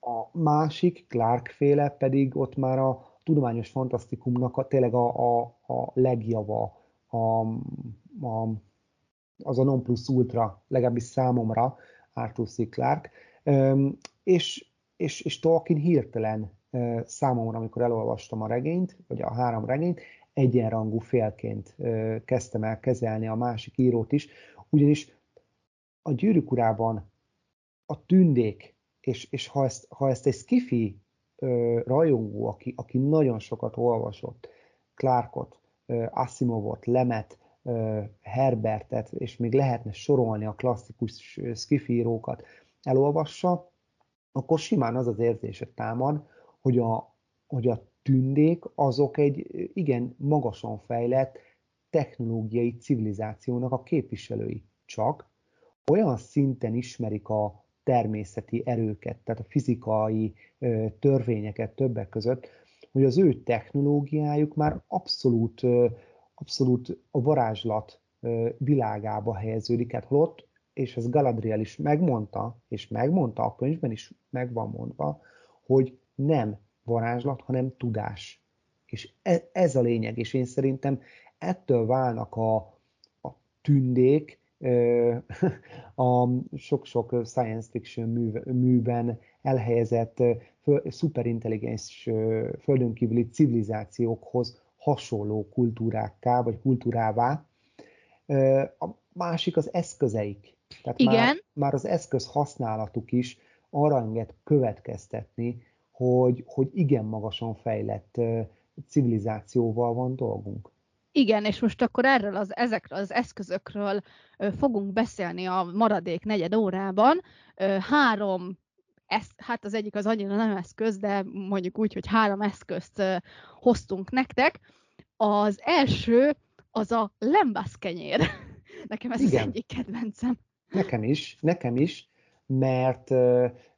a másik, Clarke-féle pedig ott már a tudományos fantasztikumnak tényleg a legjava, az a non plus ultra, legalábbis számomra, Arthur C. Clarke. És Tolkien hirtelen számomra, amikor elolvastam a regényt, vagy a 3 regényt, egyenrangú félként kezdtem el kezelni a másik írót is, ugyanis a Gyűrűk Urában a tündék, és ha ezt egy skifi rajongó, aki nagyon sokat olvasott, Clarkot, Asimovot, Lemet, Herbertet, és még lehetne sorolni a klasszikus skifírókat elolvassa, akkor simán az az érzése támad, hogy a tündék azok egy igen magasan fejlett technológiai civilizációnak a képviselői. Csak olyan szinten ismerik a természeti erőket, tehát a fizikai törvényeket többek között, hogy az ő technológiájuk már abszolút a varázslat világába helyeződik. Hát holott, és ez Galadriel is megmondta, a könyvben is meg van mondva, hogy nem varázslat, hanem tudás. És ez a lényeg, és én szerintem ettől válnak a tündék a sok-sok science fiction műben elhelyezett szuperintelligens földönkívüli civilizációkhoz hasonló kultúrákká, vagy kultúrává. A másik az eszközeik. Tehát igen. Már az eszköz használatuk is arra enged következtetni, hogy igen magasan fejlett civilizációval van dolgunk. Igen, és most akkor erről ezekről az eszközökről fogunk beszélni a maradék negyed órában. Három, hát az egyik az annyira nem eszköz, de mondjuk úgy, hogy három eszközt hoztunk nektek. Az első az a lembászkenyér. Nekem ez igen. Az egyik kedvencem. Nekem is, mert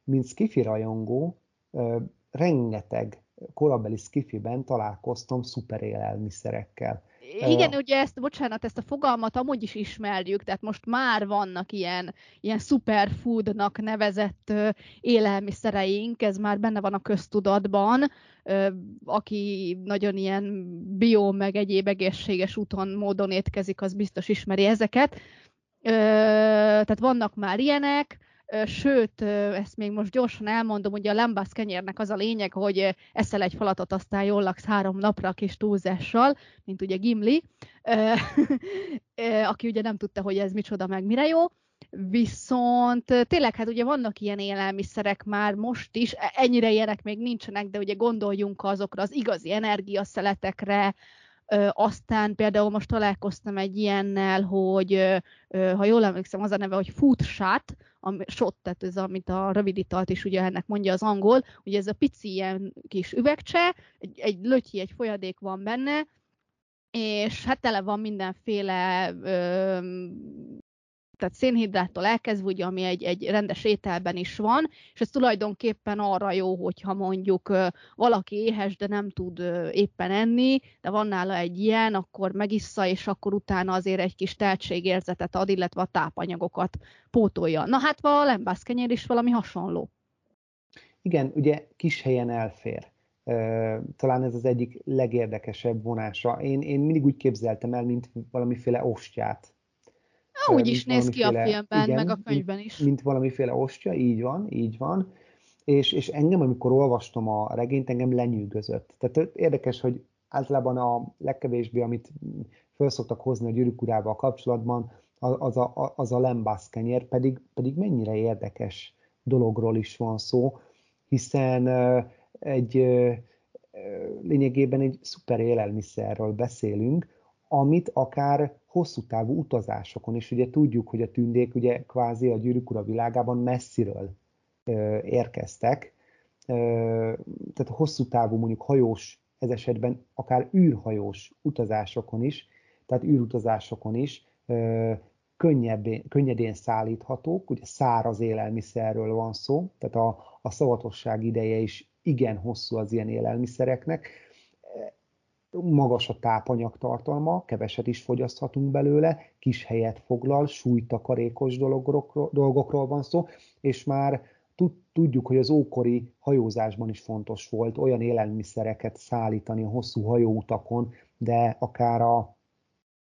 mint szkifi rajongó, rengeteg korabeli szkifiben találkoztam szuperélelmiszerekkel. Igen, ugye ezt a fogalmat amúgy is ismerjük, tehát most már vannak ilyen superfoodnak nevezett élelmiszereink, ez már benne van a köztudatban, aki nagyon ilyen bio, meg egyéb egészséges úton, módon étkezik, az biztos ismeri ezeket. Tehát vannak már ilyenek, sőt, ezt még most gyorsan elmondom, ugye a lembászkenyérnek az a lényeg, hogy eszel egy falatot, aztán jól laksz 3 napra kis túlzással, mint ugye Gimli, aki ugye nem tudta, hogy ez micsoda, meg mire jó. Viszont tényleg, hát ugye vannak ilyen élelmiszerek már most is, ennyire ilyenek még nincsenek, de ugye gondoljunk azokra az igazi energiaszeletekre. Aztán például most találkoztam egy ilyennel, hogy ha jól emlékszem, az a neve, hogy food shot, tehát ez, amit a rövidítalt is ugye ennek mondja az angol, ugye ez a pici ilyen kis üvegcse, egy lötyi, egy folyadék van benne, és hát tele van mindenféle, tehát szénhidráttól elkezdve, ugye, ami egy rendes ételben is van, és ez tulajdonképpen arra jó, hogyha mondjuk valaki éhes, de nem tud éppen enni, de van nála egy ilyen, akkor megissza, és akkor utána azért egy kis teltségérzetet ad, illetve a tápanyagokat pótolja. Na hát a lembászkenyér is valami hasonló. Igen, ugye kis helyen elfér. Talán ez az egyik legérdekesebb vonása. Én mindig úgy képzeltem el, mint valamiféle ostját. Úgy is néz ki a filmben, igen, meg a könyvben is. Mint valamiféle ostya, így van. És engem, amikor olvastam a regényt, engem lenyűgözött. Tehát érdekes, hogy általában a legkevésbé, amit föl szoktak hozni a Gyűrűk urával kapcsolatban, az a lembászkenyér, pedig mennyire érdekes dologról is van szó, hiszen lényegében egy szuper élelmiszerről beszélünk, amit akár hosszú távú utazásokon, és ugye tudjuk, hogy a tündék ugye kvázi a Gyűrűk ura világában messziről érkeztek, tehát hosszú távú mondjuk hajós, ez esetben akár űrhajós utazásokon is, tehát űrutazásokon is könnyedén szállíthatók, ugye száraz élelmiszerről van szó, tehát a szavatosság ideje is igen hosszú az ilyen élelmiszereknek, magas a tápanyagtartalma, keveset is fogyaszthatunk belőle, kis helyet foglal, súlytakarékos dolgokról van szó, és már tudjuk, hogy az ókori hajózásban is fontos volt olyan élelmiszereket szállítani a hosszú hajóutakon, de akár a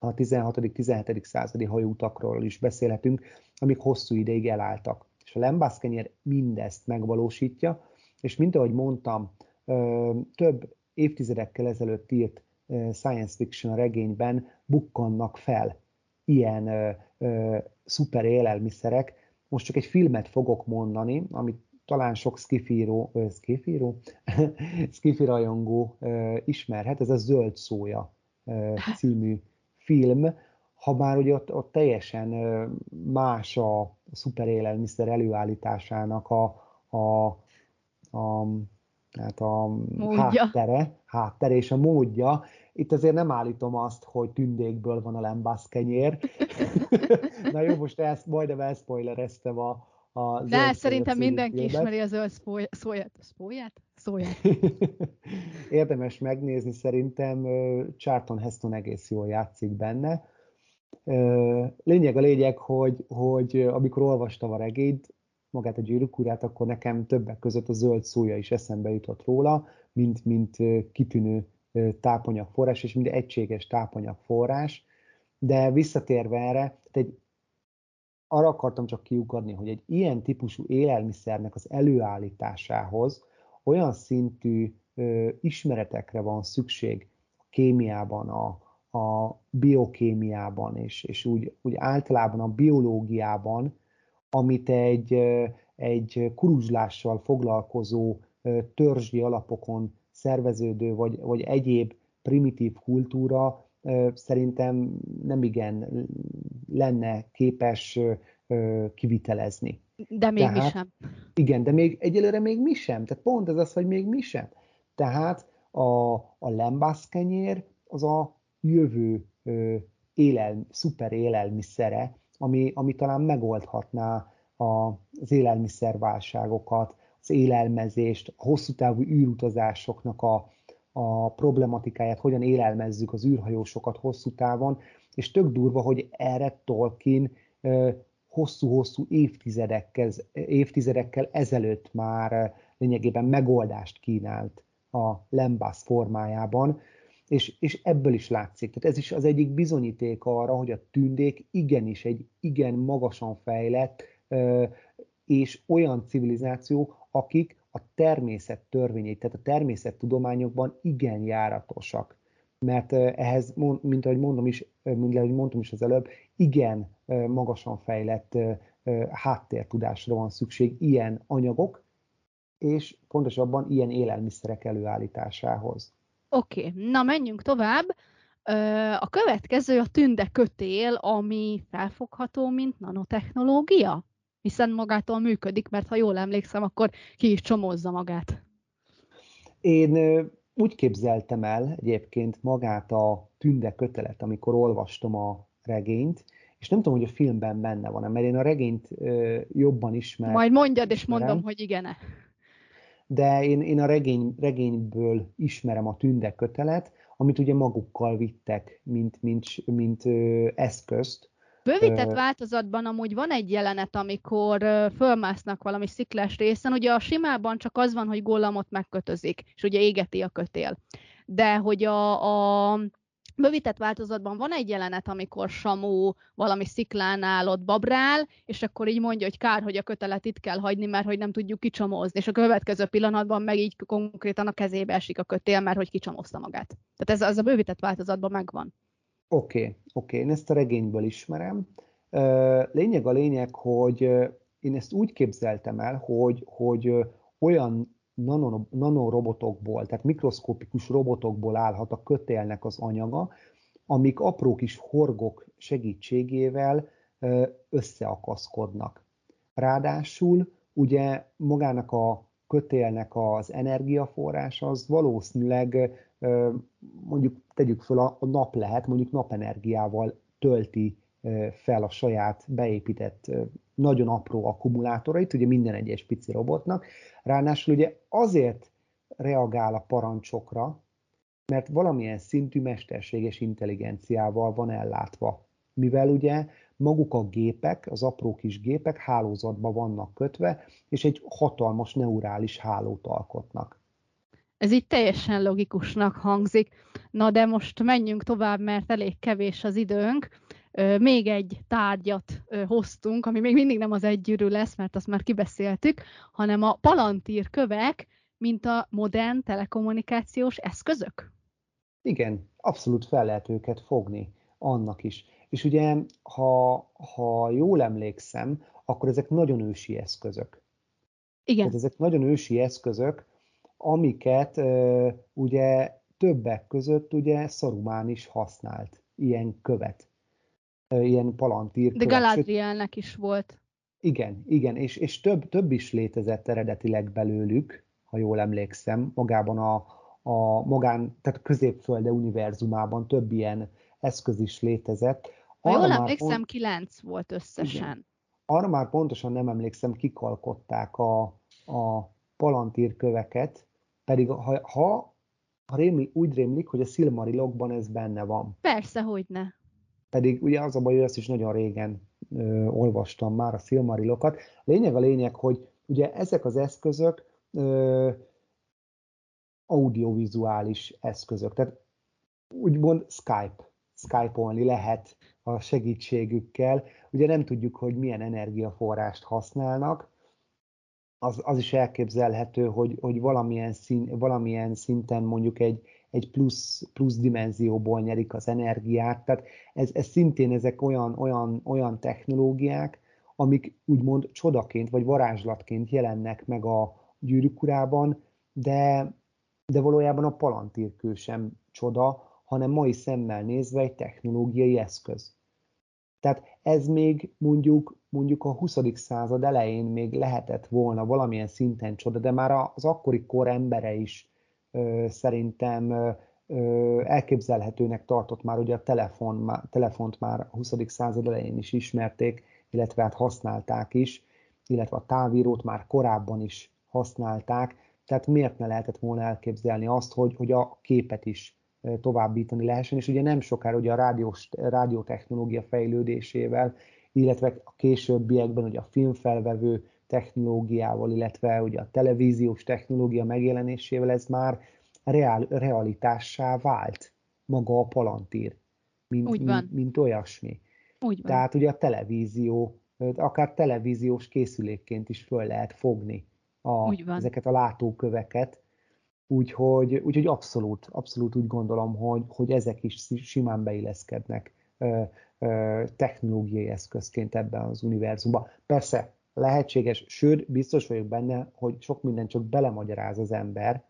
16.-17. századi hajóutakról is beszélhetünk, amik hosszú ideig elálltak. És a lembászkenyér mindezt megvalósítja, és mint ahogy mondtam, több évtizedekkel ezelőtt írt science fiction regényben bukkannak fel ilyen szuper élelmiszerek. Most csak egy filmet fogok mondani, amit talán sok skifi rajongó ismerhet, ez a Zöld szója című film. ha már ugye ott teljesen más a szuperélelmiszer előállításának a háttere és a módja. Itt azért nem állítom azt, hogy tündékből van a lembászkenyér. Na jó, most majdnem elspoilereztem a de szerintem mindenki ismeri a zöld szóját. Érdemes megnézni, szerintem Charlton Heston egész jól játszik benne. Lényeg a lényeg, hogy amikor olvastam a regényt, magát a Gyűrűk Urát, akkor nekem többek között a zöld szója is eszembe jutott róla, mint kitűnő tápanyagforrás, és mint egységes tápanyagforrás. De visszatérve erre, arra akartam csak kiugadni, hogy egy ilyen típusú élelmiszernek az előállításához olyan szintű ismeretekre van szükség a kémiában, a biokémiában, és úgy általában a biológiában, amit egy kuruzslással foglalkozó törzsi alapokon szerveződő, vagy egyéb primitív kultúra szerintem nemigen lenne képes kivitelezni. De még mi sem. Igen, de egyelőre mi sem. Tehát pont ez az, hogy még mi sem. Tehát a lembászkenyér az a jövő szuper élelmiszere, ami talán megoldhatná az élelmiszerválságokat, az élelmezést, a hosszú távú űrutazásoknak a problematikáját, hogyan élelmezzük az űrhajósokat hosszú távon, és tök durva, hogy erre Tolkien hosszú-hosszú évtizedekkel ezelőtt már lényegében megoldást kínált a lembász formájában, és ebből is látszik. Tehát ez is az egyik bizonyíték arra, hogy a tündék igenis igen magasan fejlett és olyan civilizáció, akik a természet törvényeit, tehát a természettudományokban igen járatosak. Mert ehhez, mint ahogy mondtam is az előbb, igen magasan fejlett háttértudásra van szükség ilyen anyagok, és pontosabban ilyen élelmiszerek előállításához. Oké. Na menjünk tovább. A következő a tündekötél, ami felfogható, mint nanotechnológia? Hiszen magától működik, mert ha jól emlékszem, akkor ki is csomózza magát. Én úgy képzeltem el egyébként magát a tündekötelet, amikor olvastam a regényt, és nem tudom, hogy a filmben benne van, mert én a regényt jobban ismerem. Majd mondjad, és mondom, hogy igen-e. De én a regényből ismerem a tündekötelet, amit ugye magukkal vittek, mint eszközt. Bővített változatban amúgy van egy jelenet, amikor fölmásznak valami sziklás részen, ugye a simában csak az van, hogy Gollamot megkötözik, és ugye égeti a kötél. De hogy a bővített változatban van egy jelenet, amikor Samu valami sziklánál ott babrál, és akkor így mondja, hogy kár, hogy a kötelet itt kell hagyni, mert hogy nem tudjuk kicsomózni. És a következő pillanatban meg így konkrétan a kezébe esik a kötél, mert hogy kicsomózta magát. Tehát ez a bővített változatban megvan. Oké, én ezt a regényből ismerem. Lényeg a lényeg, hogy én ezt úgy képzeltem el, hogy olyan nanorobotokból, tehát mikroszkopikus robotokból állhat a kötélnek az anyaga, amik apró kis horgok segítségével összeakaszkodnak. Ráadásul ugye magának a kötélnek az energiaforrása az valószínűleg mondjuk tegyük föl a nap lehet, mondjuk napenergiával tölti fel a saját beépített, nagyon apró akkumulátorait, ugye minden egyes pici robotnak. Ráadásul ugye azért reagál a parancsokra, mert valamilyen szintű mesterséges intelligenciával van ellátva. Mivel ugye maguk a gépek, az apró kis gépek hálózatba vannak kötve, és egy hatalmas neurális hálót alkotnak. Ez így teljesen logikusnak hangzik. Na de most menjünk tovább, mert elég kevés az időnk. Még egy tárgyat hoztunk, ami még mindig nem az egy gyűrű lesz, mert azt már kibeszéltük, hanem a palantír kövek, mint a modern telekommunikációs eszközök. Igen, abszolút fel lehet őket fogni, annak is. És ugye, ha jól emlékszem, akkor ezek nagyon ősi eszközök. Igen. Tehát ezek nagyon ősi eszközök, amiket ugye többek között ugye Szarumán is használt, ilyen követ. ilyen palantír. De Galadrielnek is volt. Igen, igen, és több is létezett eredetileg belőlük, ha jól emlékszem, magában tehát Középfölde univerzumában több ilyen eszköz is létezett. Ha jól emlékszem, 9 volt összesen. Igen. Arra már pontosan nem emlékszem, kikalkották a palantírköveket, pedig úgy rémlik, hogy a Silmarilokban ez benne van. Persze, hogy ne. Pedig ugye az a baj, hogy ezt is nagyon régen olvastam már, a Silmarilokat. A lényeg, hogy ugye ezek az eszközök audiovizuális eszközök, tehát úgymond Skype-olni lehet a segítségükkel. Ugye nem tudjuk, hogy milyen energiaforrást használnak. Az is elképzelhető, hogy valamilyen szinten mondjuk egy plusz dimenzióból nyerik az energiát. Tehát ez szintén ezek olyan technológiák, amik úgymond csodaként vagy varázslatként jelennek meg a Gyűrűk Urában, de valójában a palantírkő sem csoda, hanem mai szemmel nézve egy technológiai eszköz. Tehát ez még mondjuk a 20. század elején még lehetett volna valamilyen szinten csoda, de már az akkori kor embere is szerintem elképzelhetőnek tartott már, hogy a telefont már a 20. század elején is ismerték, illetve hát használták is, illetve a távírót már korábban is használták, tehát miért ne lehetett volna elképzelni azt, hogy a képet is továbbítani lehessen, és ugye nem sokára ugye a rádiótechnológia fejlődésével, illetve a későbbiekben ugye a filmfelvevő technológiával, illetve ugye a televíziós technológia megjelenésével ez már realitássá vált maga a palantír, mint olyasmi. Tehát ugye a televízió, akár televíziós készülékként is föl lehet fogni ezeket a látóköveket, úgyhogy abszolút úgy gondolom, hogy ezek is simán beilleszkednek technológiai eszközként ebben az univerzumban. Persze lehetséges, sőt, biztos vagyok benne, hogy sok minden csak belemagyaráz az ember.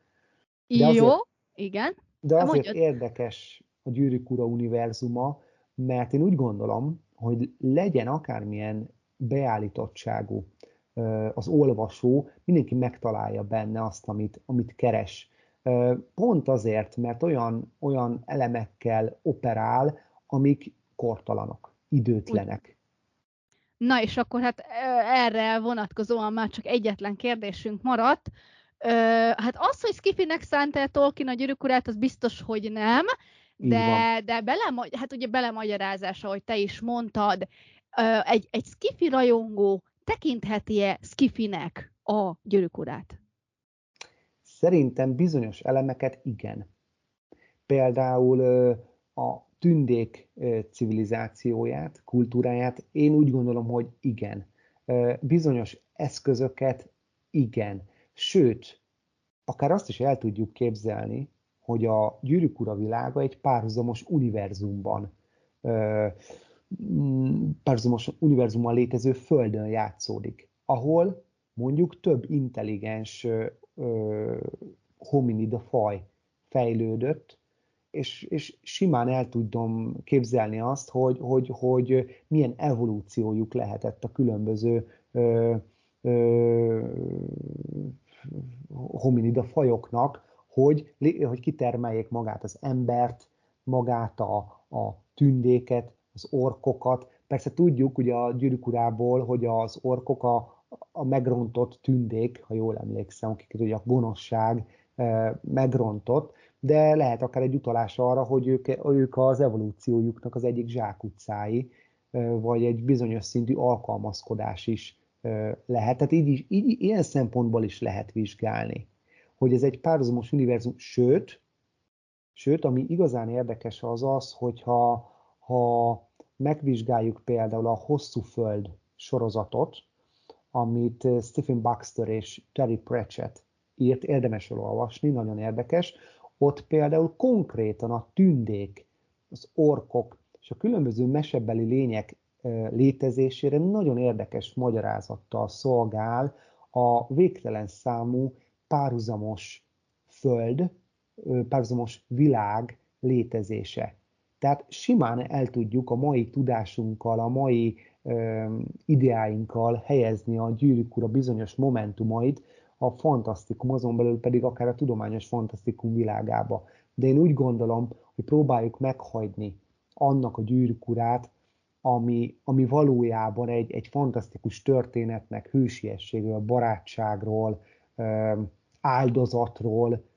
De azért, jó, igen. De azért érdekes a Gyűrűk Ura univerzuma, mert én úgy gondolom, hogy legyen akármilyen beállítottságú az olvasó, mindenki megtalálja benne azt, amit keres. Pont azért, mert olyan elemekkel operál, amik kortalanok, időtlenek. Na és akkor hát erre vonatkozóan már csak egyetlen kérdésünk maradt. Hát az, hogy Skiffynek szánta Tolkien a Gyűrűk Urát, az biztos, hogy nem, de hát ugye belemagyarázása, ahogy te is mondtad, egy Skiffy rajongó tekintheti-e Skiffynek a Gyűrűk Urát? Szerintem bizonyos elemeket igen. Például a tündék civilizációját, kultúráját én úgy gondolom, hogy igen. Bizonyos eszközöket igen. Sőt, akár azt is el tudjuk képzelni, hogy a Gyűrűk Ura világa egy párhuzamos univerzumban létező földön játszódik, ahol mondjuk több intelligens hominida faj fejlődött, és simán el tudom képzelni azt, hogy milyen evolúciójuk lehetett a különböző hominida fajoknak, hogy kitermeljék magát az embert, magát a tündéket, az orkokat. Persze tudjuk ugye a Gyűrűk Urából, hogy az orkok a megrontott tündék, ha jól emlékszem, akiket ugye a gonoszság megrontott, de lehet akár egy utalás arra, hogy ők az evolúciójuknak az egyik zsákutcái, vagy egy bizonyos szintű alkalmazkodás is lehet. Tehát így ilyen szempontból is lehet vizsgálni, hogy ez egy párhuzamos univerzum, sőt, ami igazán érdekes az, hogyha megvizsgáljuk például a Hosszú Föld sorozatot, amit Stephen Baxter és Terry Pratchett írt, érdemes olvasni, nagyon érdekes, ott például konkrétan a tündék, az orkok és a különböző mesebeli lények létezésére nagyon érdekes magyarázattal szolgál a végtelen számú párhuzamos világ létezése. Tehát simán el tudjuk a mai tudásunkkal, a mai ideáinkkal helyezni a Gyűrűk Ura bizonyos momentumait a fantasztikum, azon belül pedig akár a tudományos fantasztikum világába. De én úgy gondolom, hogy próbáljuk meghagyni annak a Gyűrűk Urát, ami valójában egy fantasztikus történetnek, hősiességről, barátságról, áldozatról,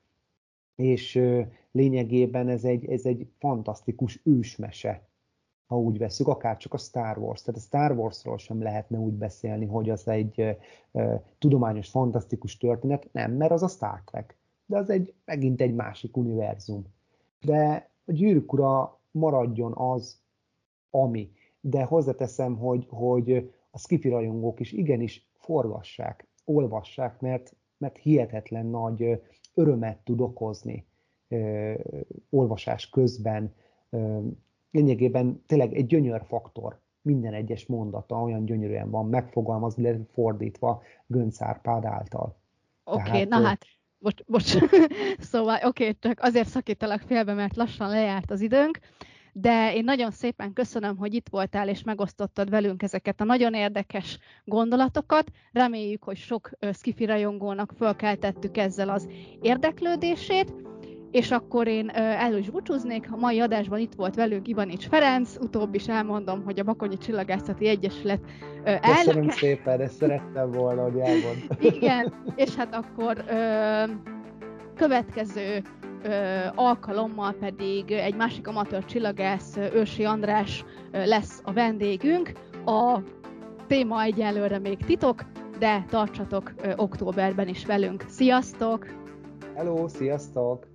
és lényegében ez egy fantasztikus ősmese, ha úgy veszük, akár csak a Star Wars. Tehát a Star Warsról sem lehetne úgy beszélni, hogy az egy tudományos, fantasztikus történet, nem, mert az a Star Trek, de az megint egy másik univerzum. De a Gyűrűk Ura maradjon az, ami. De hozzáteszem, hogy a sci-fi rajongók is igenis forgassák, olvassák, mert hihetetlen nagy örömet tud okozni olvasás közben. Lényegében tényleg egy gyönyörfaktor, minden egyes mondata olyan gyönyörűen van megfogalmazva, illetve fordítva Göncz Árpád által. Oké, na hát, bocs. Szóval csak azért szakítalak félbe, mert lassan lejárt az időnk. De én nagyon szépen köszönöm, hogy itt voltál és megosztottad velünk ezeket a nagyon érdekes gondolatokat. Reméljük, hogy sok sci-fi rajongónak fölkeltettük ezzel az érdeklődését. És akkor én el is búcsúznék. A mai adásban itt volt velünk Ivanics Ferenc. Utóbb is elmondom, hogy a Bakonyi Csillagászati Egyesület elnöke. Köszönöm szépen, ezt szerettem volna, hogy elmondtam. Igen, és hát akkor következő alkalommal pedig egy másik amatőr csillagász, Őrsi András lesz a vendégünk. A téma egyelőre még titok, de tartsatok októberben is velünk. Sziasztok! Hello, sziasztok!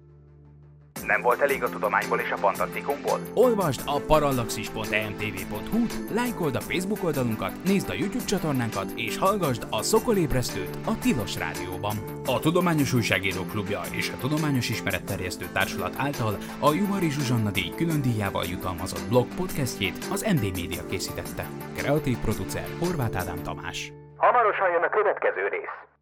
Nem volt elég a tudományból és a fantasztikumból? Olvasd a parallaxis.emtv.hu-t, lájkold a Facebook oldalunkat, nézd a YouTube csatornánkat és hallgasd a Szokolébresztőt a Tilos Rádióban. A Tudományos Újságírók Klubja és a Tudományos Ismeretterjesztő Társulat által a Juhari Zsuzsanna díj külön díjával jutalmazott blog podcastjét az MD Media készítette. Kreatív producer Horváth Ádám Tamás. Hamarosan jön a következő rész.